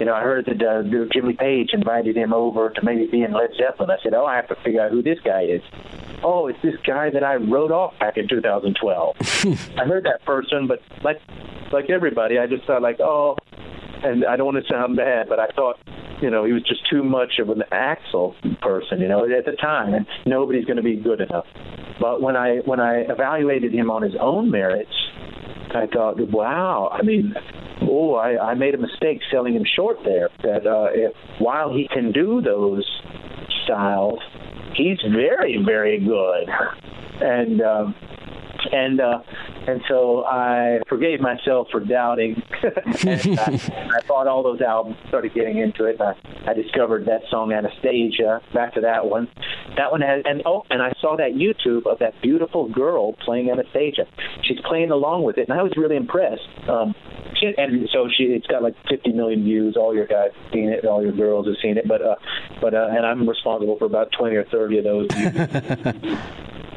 you know, I heard that Jimmy Page invited him over to maybe be in Led Zeppelin. I said, oh, I have to figure out who this guy is. Oh, it's this guy that I wrote off back in 2012. I heard that person, but like everybody, I just thought like, oh, and I don't want to sound bad, but I thought, you know, he was just too much of an Axl person, you know, at the time, and nobody's going to be good enough. But when I evaluated him on his own merits, I thought, wow, I mean, oh, I made a mistake selling him short there. That while he can do those styles, he's very, very good. And so I forgave myself for doubting. And I bought all those albums, started getting into it. And I discovered that song Anastasia. Back to that one. That one has, and I saw that YouTube of that beautiful girl playing Anastasia. She's playing along with it, and I was really impressed. It's got like 50 million views. All your guys have seen it, and all your girls have seen it. But and I'm responsible for about 20 or 30 of those views.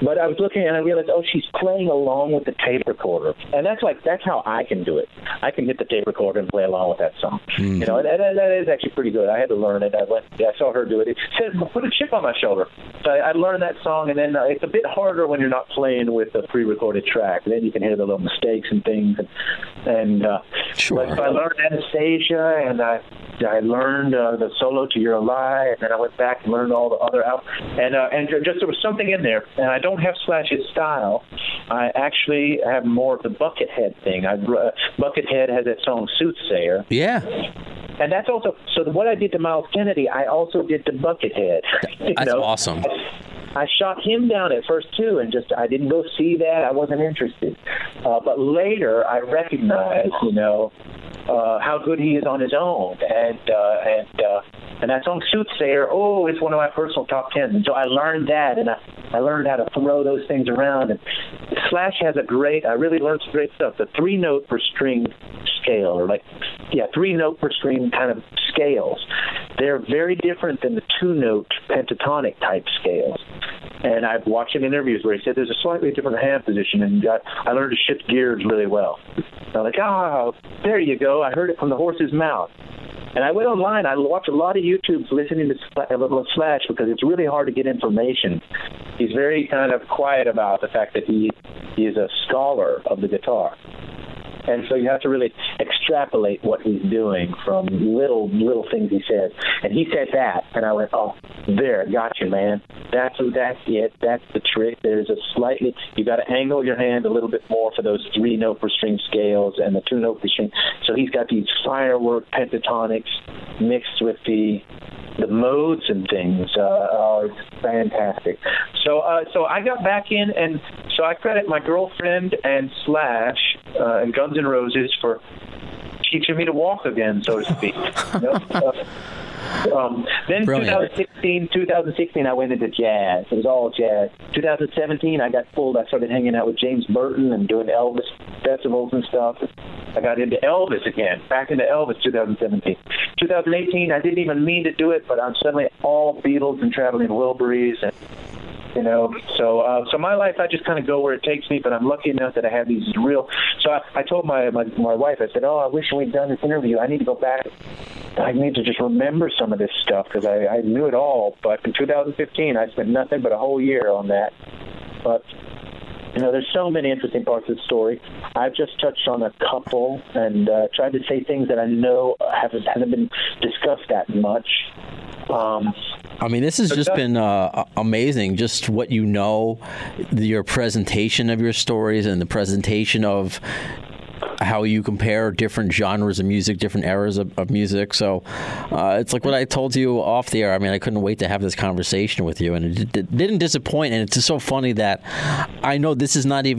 But I was looking and I realized, oh, she's playing along with the tape recorder. And that's how I can do it. I can hit the tape recorder and play along with that song. Mm-hmm. You know, and that is actually pretty good. I had to learn it. I saw her do it. It says, put a chip on my shoulder. So I learned that song, and then it's a bit harder when you're not playing with a pre-recorded track. Then you can hear the little mistakes and things. Sure. But I learned Anastasia, and I learned the solo to You're Alive, and then I went back and learned all the other albums. And just there was something in there, and I don't have Slash's style. I actually have more of the Buckethead thing. Buckethead has that song Soothsayer. Yeah. And that's also, so what I did to Miles Kennedy, I also did to Buckethead. That's awesome. I shot him down at first, too, and I didn't go see that. I wasn't interested. But later, I recognized, how good he is on his own. And that song Soothsayer, it's one of my personal top 10s. And so I learned that, and I learned how to throw those things around. And Slash has I really learned some great stuff. The three-note per string scale, three-note per string kind of scales. They're very different than the two-note pentatonic type scales. And I've watched him in interviews where he said there's a slightly different hand position, and I learned to shift gears really well. And I'm like, oh, there you go. I heard it from the horse's mouth. And I went online. I watched a lot of YouTubes listening to a little of Slash because it's really hard to get information. He's very kind of quiet about the fact that he is a scholar of the guitar. And so you have to really extrapolate what he's doing from little things he says. And he said that, and I went, oh, there, gotcha, man. That's it. That's the trick. There's a slightly, you got to angle your hand a little bit more for those three-note per string scales and the two-note per string. So he's got these firework pentatonics mixed with the modes and things are fantastic. So I got back in, and so I credit my girlfriend and Slash and Guns N' Roses for teaching me to walk again, so to speak. Then brilliant. 2016, I went into jazz. It was all jazz. 2017, I got pulled. I started hanging out with James Burton and doing Elvis festivals and stuff. I got into Elvis again, back into Elvis 2017. 2018, I didn't even mean to do it, but I'm suddenly all Beatles and Traveling Wilburys. And, so my life, I just kind of go where it takes me, but I'm lucky enough that I have these real. So I told my wife, I said, oh, I wish we'd done this interview. I need to go back. I need to just remember some of this stuff because I knew it all. But in 2015, I spent nothing but a whole year on that. But, there's so many interesting parts of the story. I've just touched on a couple and tried to say things that I know haven't been discussed that much. This has just been amazing, just what your presentation of your stories and the presentation of how you compare different genres of music, different eras of music. So it's like what I told you off the air. I couldn't wait to have this conversation with you, and it didn't disappoint. And it's just so funny that I know this might be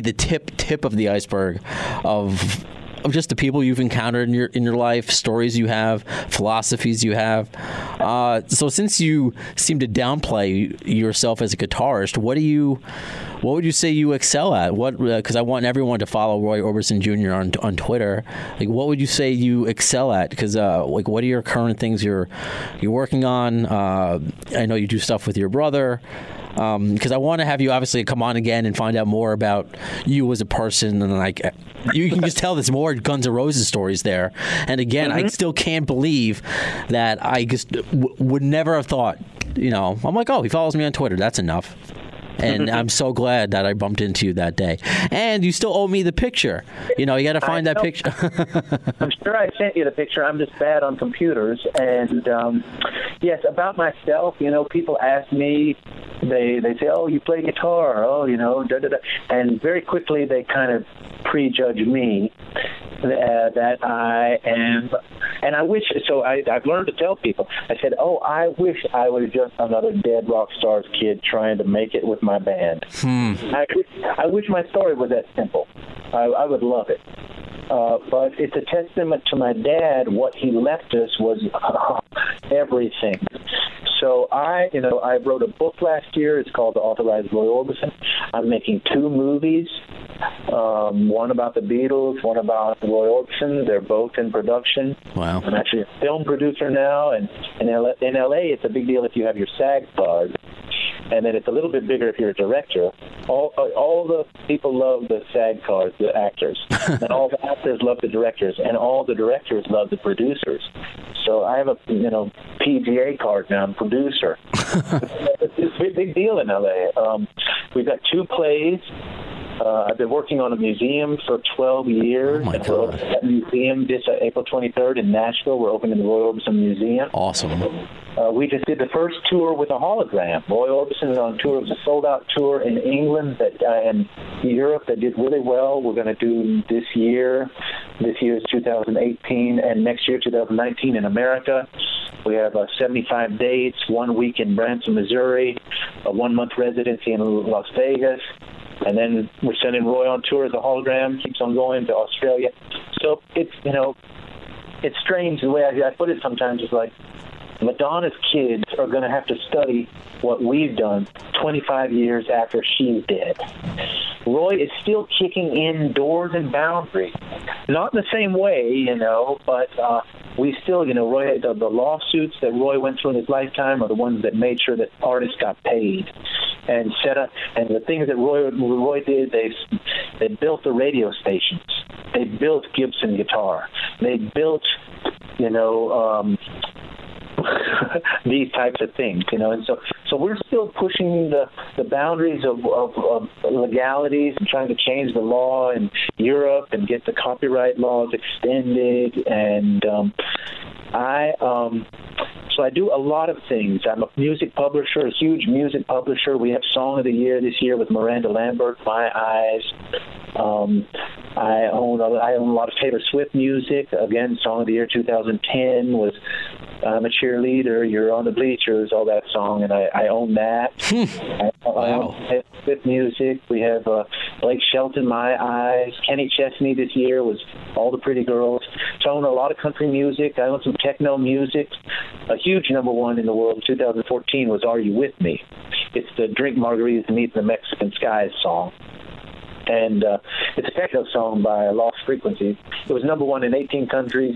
the tip of the iceberg of just the people you've encountered in your life, stories you have, philosophies you have. So since you seem to downplay yourself as a guitarist, What would you say you excel at? What? Because I want everyone to follow Roy Orbison Jr. on Twitter. Like, what would you say you excel at? Because like, what are your current things you're working on? I know you do stuff with your brother. Because I want to have you obviously come on again and find out more about you as a person, and like you can just tell there's more Guns N' Roses stories there. And again, I still can't believe that I just would never have thought. You know, I'm like, oh, he follows me on Twitter. That's enough. And I'm so glad that I bumped into you that day. And you still owe me the picture. You know, you got to find that picture. I'm sure I sent you the picture. I'm just bad on computers. And, yes, about myself, you know, people ask me, they say, oh, you play guitar. Oh, you know, da-da-da. And very quickly they kind of prejudge me that I am. And I wish, so I've learned to tell people. I said, oh, I wish I was just another dead rock stars kid trying to make it with my band. I wish my story was that simple. I would love it. But it's a testament to my dad. What he left us was everything. So I wrote a book last year. It's called The Authorized Roy Orbison. I'm making 2 movies, one about the Beatles, one about Roy Orbison. They're both in production. Wow. I'm actually a film producer now, and in L.A. it's a big deal if you have your SAG card. And then it's a little bit bigger if you're a director. All the people love the SAG cards, the actors. And all the actors love the directors. And all the directors love the producers. So I have a PGA card now. I'm a producer. It's a big deal in L.A. We've got 2 plays. I've been working on a museum for 12 years. Oh, my God. That museum this April 23rd in Nashville. We're opening the Roy Orbison Museum. Awesome. We just did the first tour with a hologram. Roy Orbison is on tour. It was a sold-out tour in England and Europe that did really well. We're going to do this year. This year is 2018, and next year, 2019, in America. We have 75 dates, 1 week in Branson, Missouri, a 1-month residency in Las Vegas. And then we're sending Roy on tour as a hologram, keeps on going to Australia. So it's, it's strange the way I put it sometimes. It's like Madonna's kids are going to have to study what we've done 25 years after she's dead. Roy is still kicking in doors and boundaries. Not in the same way, but we still, Roy, the lawsuits that Roy went through in his lifetime are the ones that made sure that artists got paid. And set up, and the things that Roy did, they built the radio stations, they built Gibson guitar, they built, these types of things, and so we're still pushing the boundaries of legalities and trying to change the law in Europe and get the copyright laws extended, and so I do a lot of things. I'm a music publisher, a huge music publisher. We have Song of the Year this year with Miranda Lambert, My Eyes. I own a lot of Taylor Swift music. Again, Song of the Year 2010 was I'm a Cheerleader, You're on the Bleachers, all that song, and I own that. I own Taylor Swift music. We have Blake Shelton, My Eyes. Kenny Chesney this year was All the Pretty Girls. So I own a lot of country music. I own some techno music. A huge number one in the world in 2014 was Are You With Me? It's the Drink Margaritas and Eat the Mexican Skies song. And it's a techno song by Lost Frequencies. It was number one in 18 countries,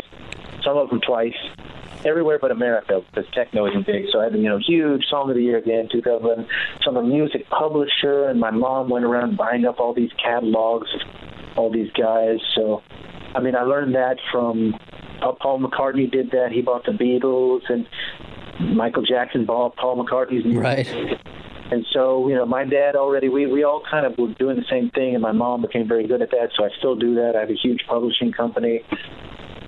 some of them twice, everywhere but America, because techno isn't big. So I had a huge Song of the Year again, 2011. So I'm a music publisher, and my mom went around buying up all these catalogs, all these guys. So, I learned that from... Paul McCartney did that. He bought the Beatles, and Michael Jackson bought Paul McCartney's music. Right. And so, my dad already, we all kind of were doing the same thing, and my mom became very good at that, so I still do that. I have a huge publishing company.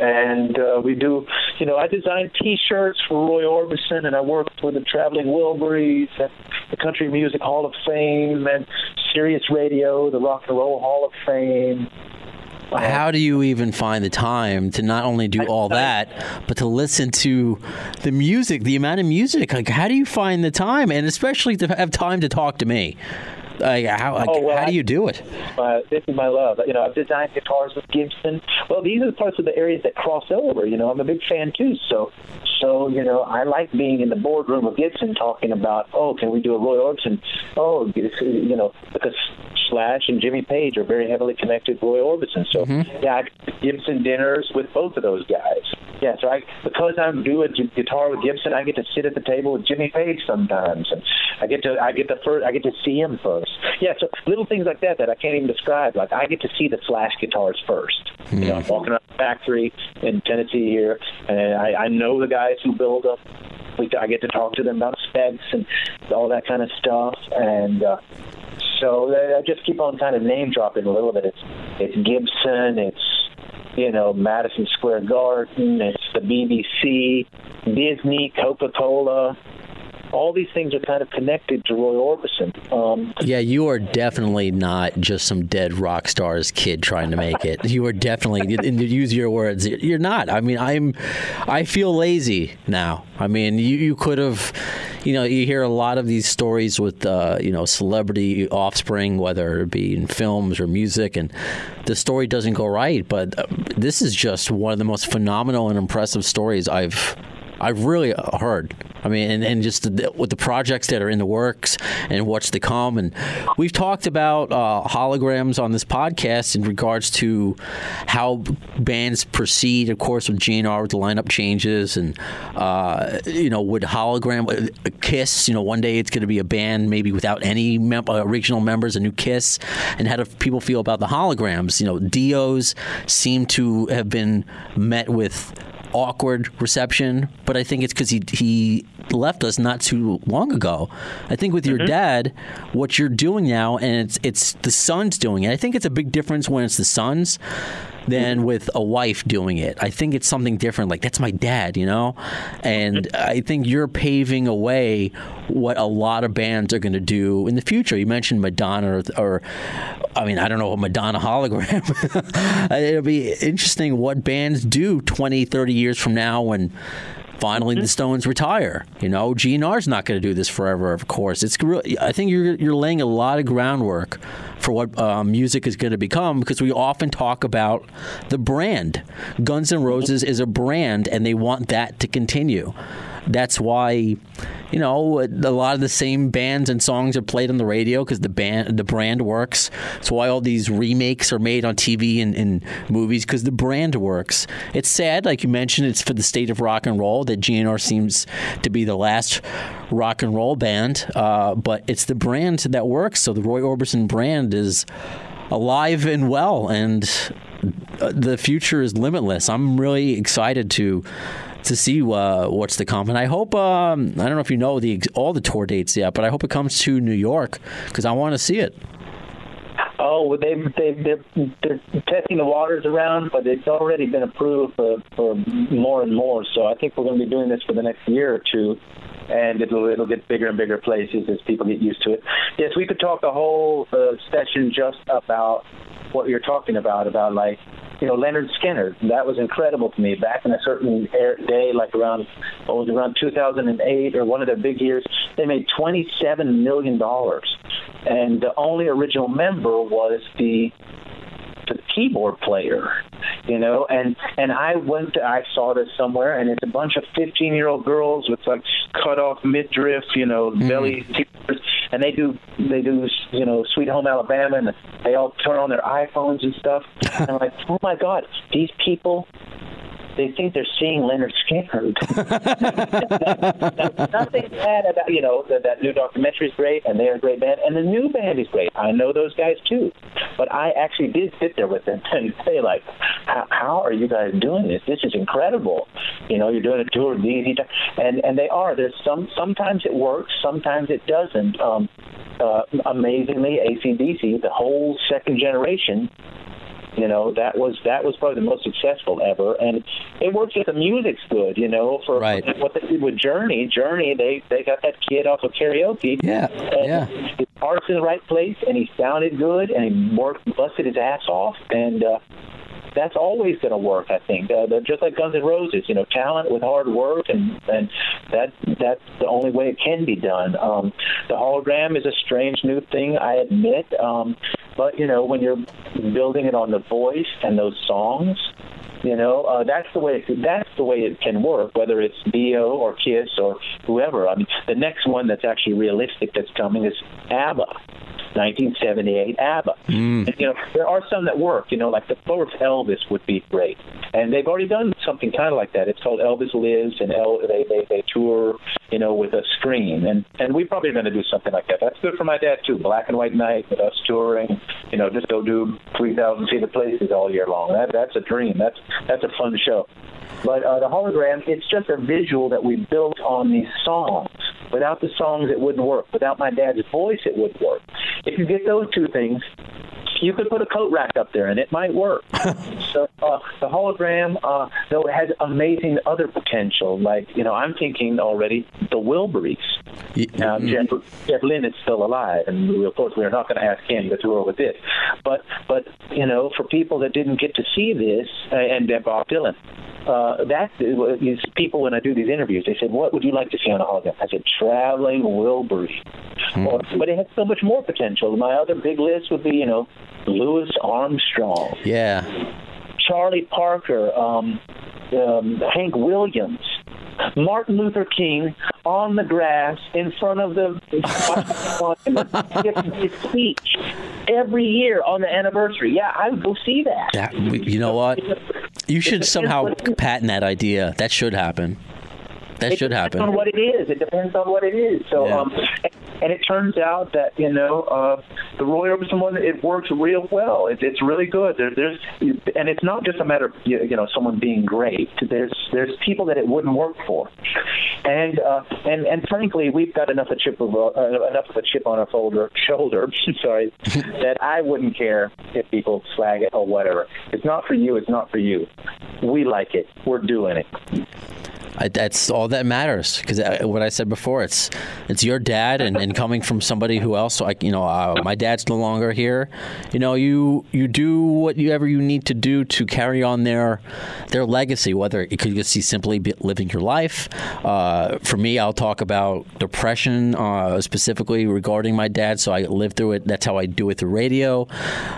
And we do, I designed T-shirts for Roy Orbison, and I worked with the Traveling Wilburys, and the Country Music Hall of Fame, and Sirius Radio, the Rock and Roll Hall of Fame. How do you even find the time to not only do all that, but to listen to the music, the amount of music? Like, how do you find the time? And especially to have time to talk to me. How do you do it? This is my love. You know, I've designed guitars with Gibson. Well, these are the parts of the areas that cross over. You know, I'm a big fan too. So you know, I like being in the boardroom with Gibson talking about, oh, can we do a Roy Orbison? Oh, you know, because Slash and Jimmy Page are very heavily connected to Roy Orbison. So yeah, Gibson dinners with both of those guys. Yeah, so because I'm doing guitar with Gibson, I get to sit at the table with Jimmy Page sometimes, and I get to see him first. Yeah, so little things like that I can't even describe. Like I get to see the Slash guitars first. Mm-hmm. You know, I'm walking around the factory in Tennessee here, and I know the guys who build them. I get to talk to them about specs and all that kind of stuff, and. So I just keep on kind of name dropping a little bit. It's Gibson, it's, you know, Madison Square Garden, it's the BBC, Disney, Coca-Cola. All these things are kind of connected to Roy Orbison. Yeah, you are definitely not just some dead rock star's kid trying to make it. You are definitely, and to use your words, you're not. I mean, I feel lazy now. I mean, you could have, you know, you hear a lot of these stories with, you know, celebrity offspring, whether it be in films or music, and the story doesn't go right. But this is just one of the most phenomenal and impressive stories I've really heard. I mean, and just with the projects that are in the works and what's to come. And we've talked about holograms on this podcast in regards to how bands proceed, of course, with GNR, with the lineup changes. And, you know, would hologram, Kiss, you know, one day it's going to be a band maybe without any original members, a new Kiss. And how do people feel about the holograms? You know, Dio's seem to have been met with awkward reception, but I think it's because he left us not too long ago. I think with your dad, what you're doing now, and it's the son's doing it. I think it's a big difference when it's the son's than with a wife doing it. I think it's something different. Like, that's my dad, you know? And I think you're paving away what a lot of bands are going to do in the future. You mentioned Madonna or I mean, I don't know, a Madonna hologram. It'll be interesting what bands do 20, 30 years from now when finally the Stones retire. You know, GNR's not going to do this forever, of course. It's really, I think you're laying a lot of groundwork for what music is going to become, because we often talk about the brand. Guns N' Roses is a brand, and they want that to continue. That's why, you know, a lot of the same bands and songs are played on the radio because the brand works. That's why all these remakes are made on TV and movies, because the brand works. It's sad, like you mentioned, it's for the state of rock and roll that GNR seems to be the last rock and roll band, but it's the brand that works. So the Roy Orbison brand is alive and well, and the future is limitless. I'm really excited to see what's to come. And I hope, I don't know if you know all the tour dates yet, but I hope it comes to New York, because I want to see it. Oh, they're testing the waters around, but it's already been approved for more and more. So I think we're going to be doing this for the next year or two, and it'll get bigger and bigger places as people get used to it. Yes, we could talk a whole session just about what you're talking about like, you know, Leonard Skinner. That was incredible to me. Back in a certain day, like around 2008 or one of their big years, they made $27 million. And the only original member was the keyboard player, you know, and I saw this somewhere, and it's a bunch of 15-year-old girls with like cut off midriff, you know, belly t-shirts, and they do you know, Sweet Home Alabama, and they all turn on their iPhones and stuff. And I'm like, oh my God, these people, they think they're seeing Leonard Skinner. There's nothing bad about, you know, that new documentary is great, and they're a great band, and the new band is great. I know those guys too. But I actually did sit there with them and say, like, how are you guys doing this? This is incredible. You know, you're doing a tour of these, and they are. There's sometimes it works, sometimes it doesn't. Amazingly, AC/DC, the whole second generation, you know, that was probably the most successful ever, and it works if the music's good. You know, for right. What they did with Journey, they got that kid off of karaoke. Yeah, and yeah. His heart's in the right place, and he sounded good, and he busted his ass off, and that's always going to work. I think just like Guns N' Roses, you know, talent with hard work and That's the only way it can be done. The hologram is a strange new thing, I admit. But, you know, when you're building it on The Voice and those songs, you know, that's the way it can work, whether it's Dio or Kiss or whoever. I mean, the next one that's actually realistic that's coming is ABBA, 1978 ABBA. Mm. And, you know, there are some that work, you know, like the fourth Elvis would be great. And they've already done something kind of like that. It's called Elvis Lives, and they tour, you know, with a screen. And we're probably going to do something like that. That's good for my dad, too. Black and White Night with us touring, you know, just go do 3,000-seater places all year long. That's a dream. That's a fun show. But the hologram, it's just a visual that we built on these songs. Without the songs, it wouldn't work. Without my dad's voice, it would work. If you get those two things, you could put a coat rack up there, and it might work. So the hologram, though, it has amazing other potential. Like, you know, I'm thinking already the Wilburys. Now, Jeff Lynne is still alive, and of course, we're not going to ask him to tour with this. But you know, for people that didn't get to see this, and Bob Dylan, that is people when I do these interviews, they said, "What would you like to see on a hologram?" I said, "Traveling Wilburys." But it has so much more potential. My other big list would be, you know, Louis Armstrong. Yeah. Charlie Parker, Hank Williams, Martin Luther King on the grass in front of the speech every year on the anniversary. Yeah, I would go see that. You know what? You should somehow patent that idea. That should happen. That should happen. It depends on what it is. So, yeah. And it turns out that, you know, the Roy Orbison one, it works real well. It's really good. And it's not just a matter of, you know, someone being great. There's people that it wouldn't work for. And frankly, we've got enough of a chip on our shoulder. Sorry, that I wouldn't care if people slag it or whatever. It's not for you. It's not for you. We like it. We're doing it. That's all that matters, because what I said before, it's your dad, and coming from somebody who else, so my dad's no longer here. You know, you do whatever you need to do to carry on their legacy, whether it could just be simply living your life. For me, I'll talk about depression specifically regarding my dad, so I lived through it. That's how I do it through radio.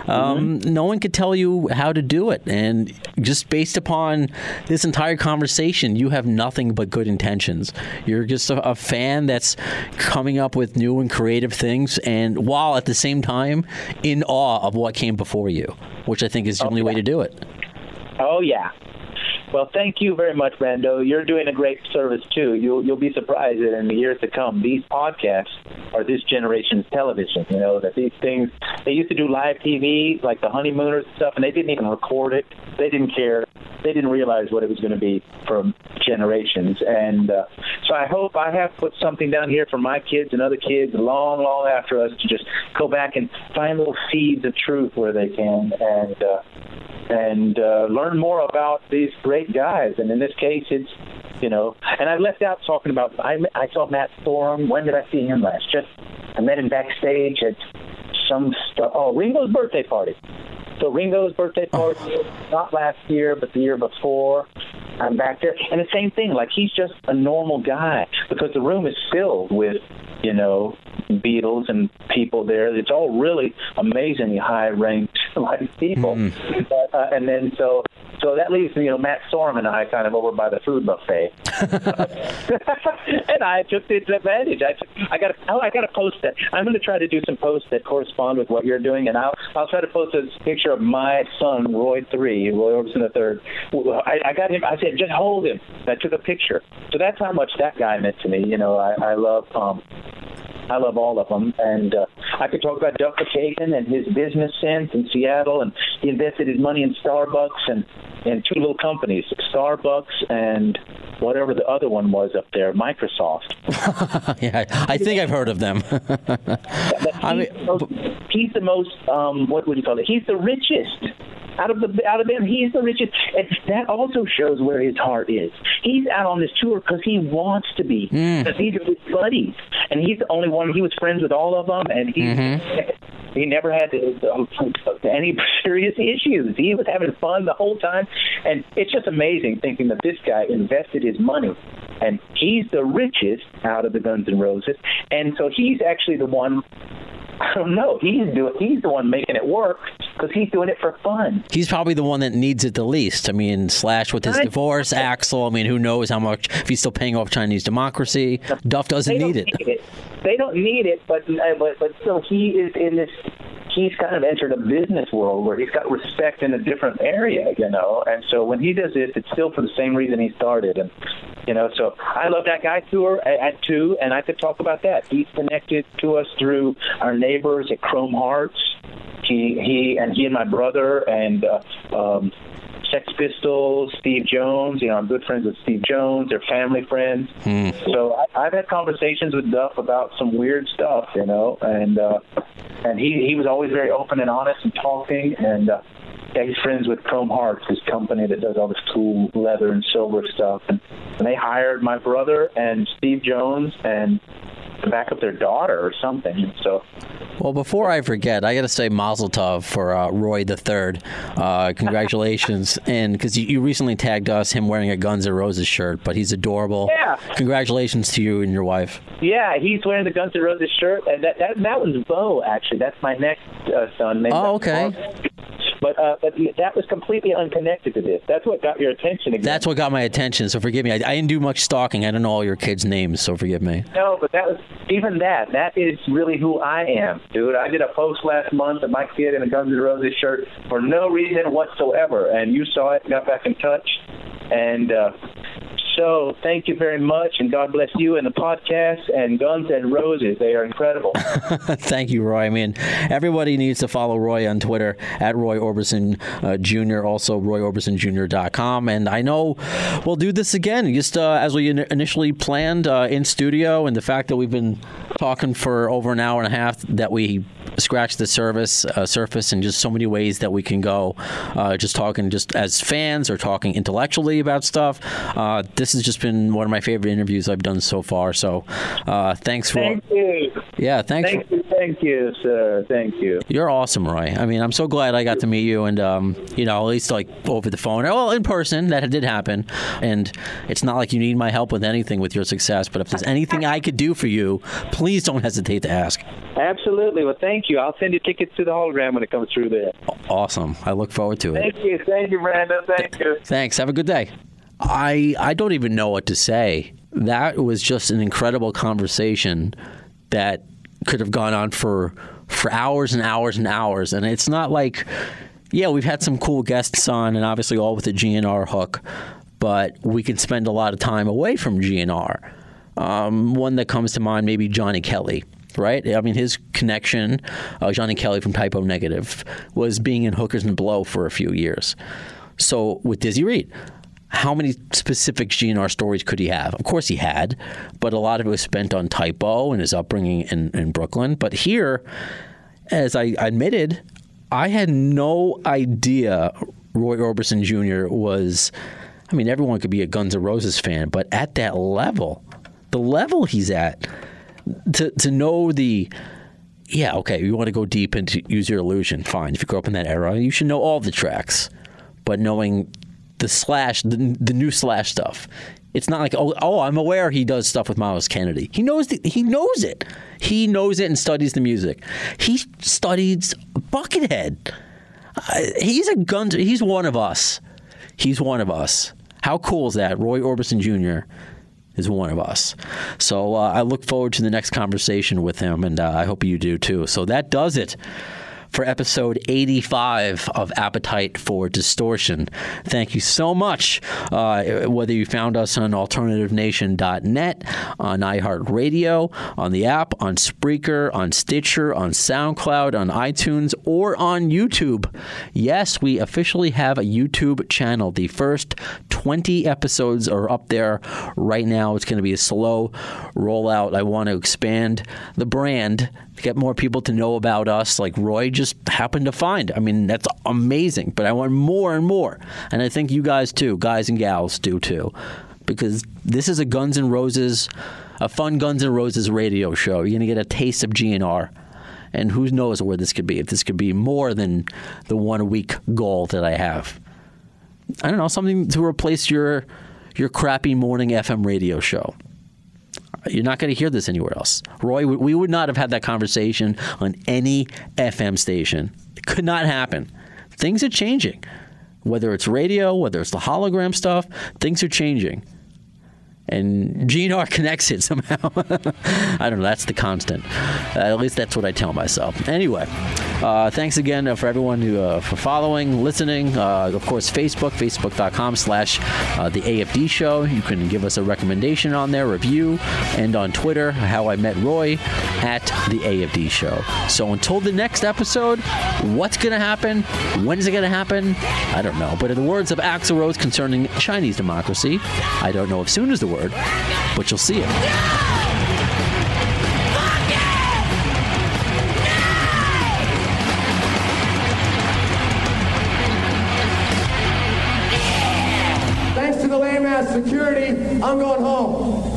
No one could tell you how to do it, and just based upon this entire conversation, you have nothing but good intentions. You're just a fan that's coming up with new and creative things, and while at the same time in awe of what came before you, which I think is the only way to do it. Oh, yeah. Well, thank you very much, Brando. You're doing a great service, too. You'll be surprised that in the years to come, these podcasts are this generation's television, you know, that these things, they used to do live TV, like the Honeymooners and stuff, and they didn't even record it. They didn't care. They didn't realize what it was going to be for generations. And so I hope I have put something down here for my kids and other kids long, long after us to just go back and find little seeds of truth where they can, and learn more about these great guys. And in this case, it's, you know, and I left out talking about, I saw Matt Sorum. When did I see him last? I met him backstage at Ringo's birthday party. So Ringo's birthday party, not last year, but the year before, I'm back there. And the same thing, like, he's just a normal guy, because the room is filled with, you know, Beatles and people there. It's all really amazingly high-ranked, like, people. Mm. And then so that leaves, you know, Matt Sorum and I kind of over by the food buffet. And I took the advantage. I got to post that. I'm going to try to do some posts that correspond with what you're doing, and I'll try to post a picture of my son, Roy Orbison III. I got him. I said, just hold him. I took a picture. So that's how much that guy meant to me. You know, I love all of them, and I could talk about Duff McKagan and his business sense in Seattle, and he invested his money in Starbucks and two little companies, Starbucks and whatever the other one was up there, Microsoft. Yeah, I think I've heard of them. He's the most, what would you call it? He's the richest. Out of them, he's the richest. And that also shows where his heart is. He's out on this tour because he wants to be. Because he's with his buddies. And he's the only one. He was friends with all of them. And he never had any serious issues. He was having fun the whole time. And it's just amazing thinking that this guy invested his money and he's the richest out of the Guns N' Roses, and so he's actually the one. I don't know. He's the one making it work because he's doing it for fun. He's probably the one that needs it the least. I mean, Slash with his divorce, Axl. I mean, who knows how much, if he's still paying off Chinese democracy. Duff doesn't need it. They don't need it, but still, he is in this. He's kind of entered a business world where he's got respect in a different area, you know. And so when he does this, it's still for the same reason he started. And, you know, so I love that guy too, and I could talk about that. He's connected to us through our neighbors at Chrome Hearts. He and my brother and Sex Pistols, Steve Jones. You know, I'm good friends with Steve Jones. They're family friends. So I've had conversations with Duff about some weird stuff, you know, and he was always very open and honest and talking, and yeah, he's friends with Chrome Hearts, his company that does all this cool leather and silver stuff, and they hired my brother and Steve Jones and to back up their daughter or something. So, well, before I forget, I got to say Mazel Tov for Roy the Third. Congratulations, and because you recently tagged us, him wearing a Guns N' Roses shirt, but he's adorable. Yeah. Congratulations to you and your wife. Yeah, he's wearing the Guns N' Roses shirt, and that was Bo actually. That's my next son. Oh, okay. But that was completely unconnected to this. That's what got your attention again. That's what got my attention, so forgive me. I didn't do much stalking. I don't know all your kids' names, so forgive me. No, but that is really who I am, dude. I did a post last month of my kid in a Guns N' Roses shirt for no reason whatsoever, and you saw it, got back in touch, and so thank you very much, and God bless you and the podcast and Guns N' Roses. They are incredible. Thank you, Roy. I mean, everybody needs to follow Roy on Twitter at Roy Orbison Jr., also RoyOrbisonJr.com. And I know we'll do this again, just as we initially planned in studio, and the fact that we've been talking for over an hour and a half, that we scratched the surface in just so many ways that we can go, just talking just as fans or talking intellectually about stuff. This has just been one of my favorite interviews I've done so far. So thanks for... Thank you. Yeah, thanks. Thank you, sir. Thank you. You're awesome, Roy. I mean, I'm so glad I got to meet you and, you know, at least like over the phone. Well, in person, that did happen. And it's not like you need my help with anything with your success, but if there's anything I could do for you, please don't hesitate to ask. Absolutely. Well, thank you. I'll send you tickets to the hologram when it comes through there. Awesome. I look forward to it. Thank you. Thank you, Brandon. Thank you. Thanks. Have a good day. I don't even know what to say. That was just an incredible conversation that could have gone on for hours and hours and hours. And it's not like, yeah, we've had some cool guests on, and obviously all with a GNR hook, but we could spend a lot of time away from GNR. One that comes to mind, maybe Johnny Kelly. Right? I mean, his connection, Johnny Kelly from Typo Negative, was being in Hookers and Blow for a few years. So with Dizzy Reed, how many specific GNR stories could he have? Of course he had, but a lot of it was spent on Typo and his upbringing in Brooklyn. But here, as I admitted, I had no idea Roy Orbison Jr. was, I mean, everyone could be a Guns N' Roses fan, but at that level, the level he's at, to know the, yeah, okay, you want to go deep into Use Your Illusion, fine. If you grew up in that era, you should know all the tracks. But knowing the Slash, the new Slash stuff, it's not like, oh, I'm aware he does stuff with Miles Kennedy. He knows it. He knows it and studies the music. He studies Buckethead. He's one of us. He's one of us. How cool is that? Roy Orbison Jr. is one of us. So I look forward to the next conversation with him, and I hope you do too. So that does it for episode 85 of Appetite for Distortion. Thank you so much. Whether you found us on AlternativeNation.net, on iHeartRadio, on the app, on Spreaker, on Stitcher, on SoundCloud, on iTunes, or on YouTube. Yes, we officially have a YouTube channel. The first 20 episodes are up there right now. It's going to be a slow rollout. I want to expand the brand, get more people to know about us, like Roy just happened to find. I mean, that's amazing, but I want more and more. And I think you guys too, guys and gals do too, because this is a Guns N' Roses, a fun Guns N' Roses radio show. You're going to get a taste of GNR, and who knows where this could be, if this could be more than the 1 week goal that I have. I don't know, something to replace your your crappy morning FM radio show. You're not going to hear this anywhere else. Roy, we would not have had that conversation on any FM station. It could not happen. Things are changing. Whether it's radio, whether it's the hologram stuff, things are changing. And GNR connects it somehow. I don't know. That's the constant. At least that's what I tell myself. Anyway, thanks again for everyone who, for following, listening. Of course, Facebook, facebook.com/theAFD show. You can give us a recommendation on there, review, and on Twitter, How I Met Roy, @theAFD show. So until the next episode, what's going to happen? When is it going to happen? I don't know. But in the words of Axl Rose concerning Chinese democracy, I don't know if soon is the word. But you'll see it. No! Thanks to the lame ass security, I'm going home.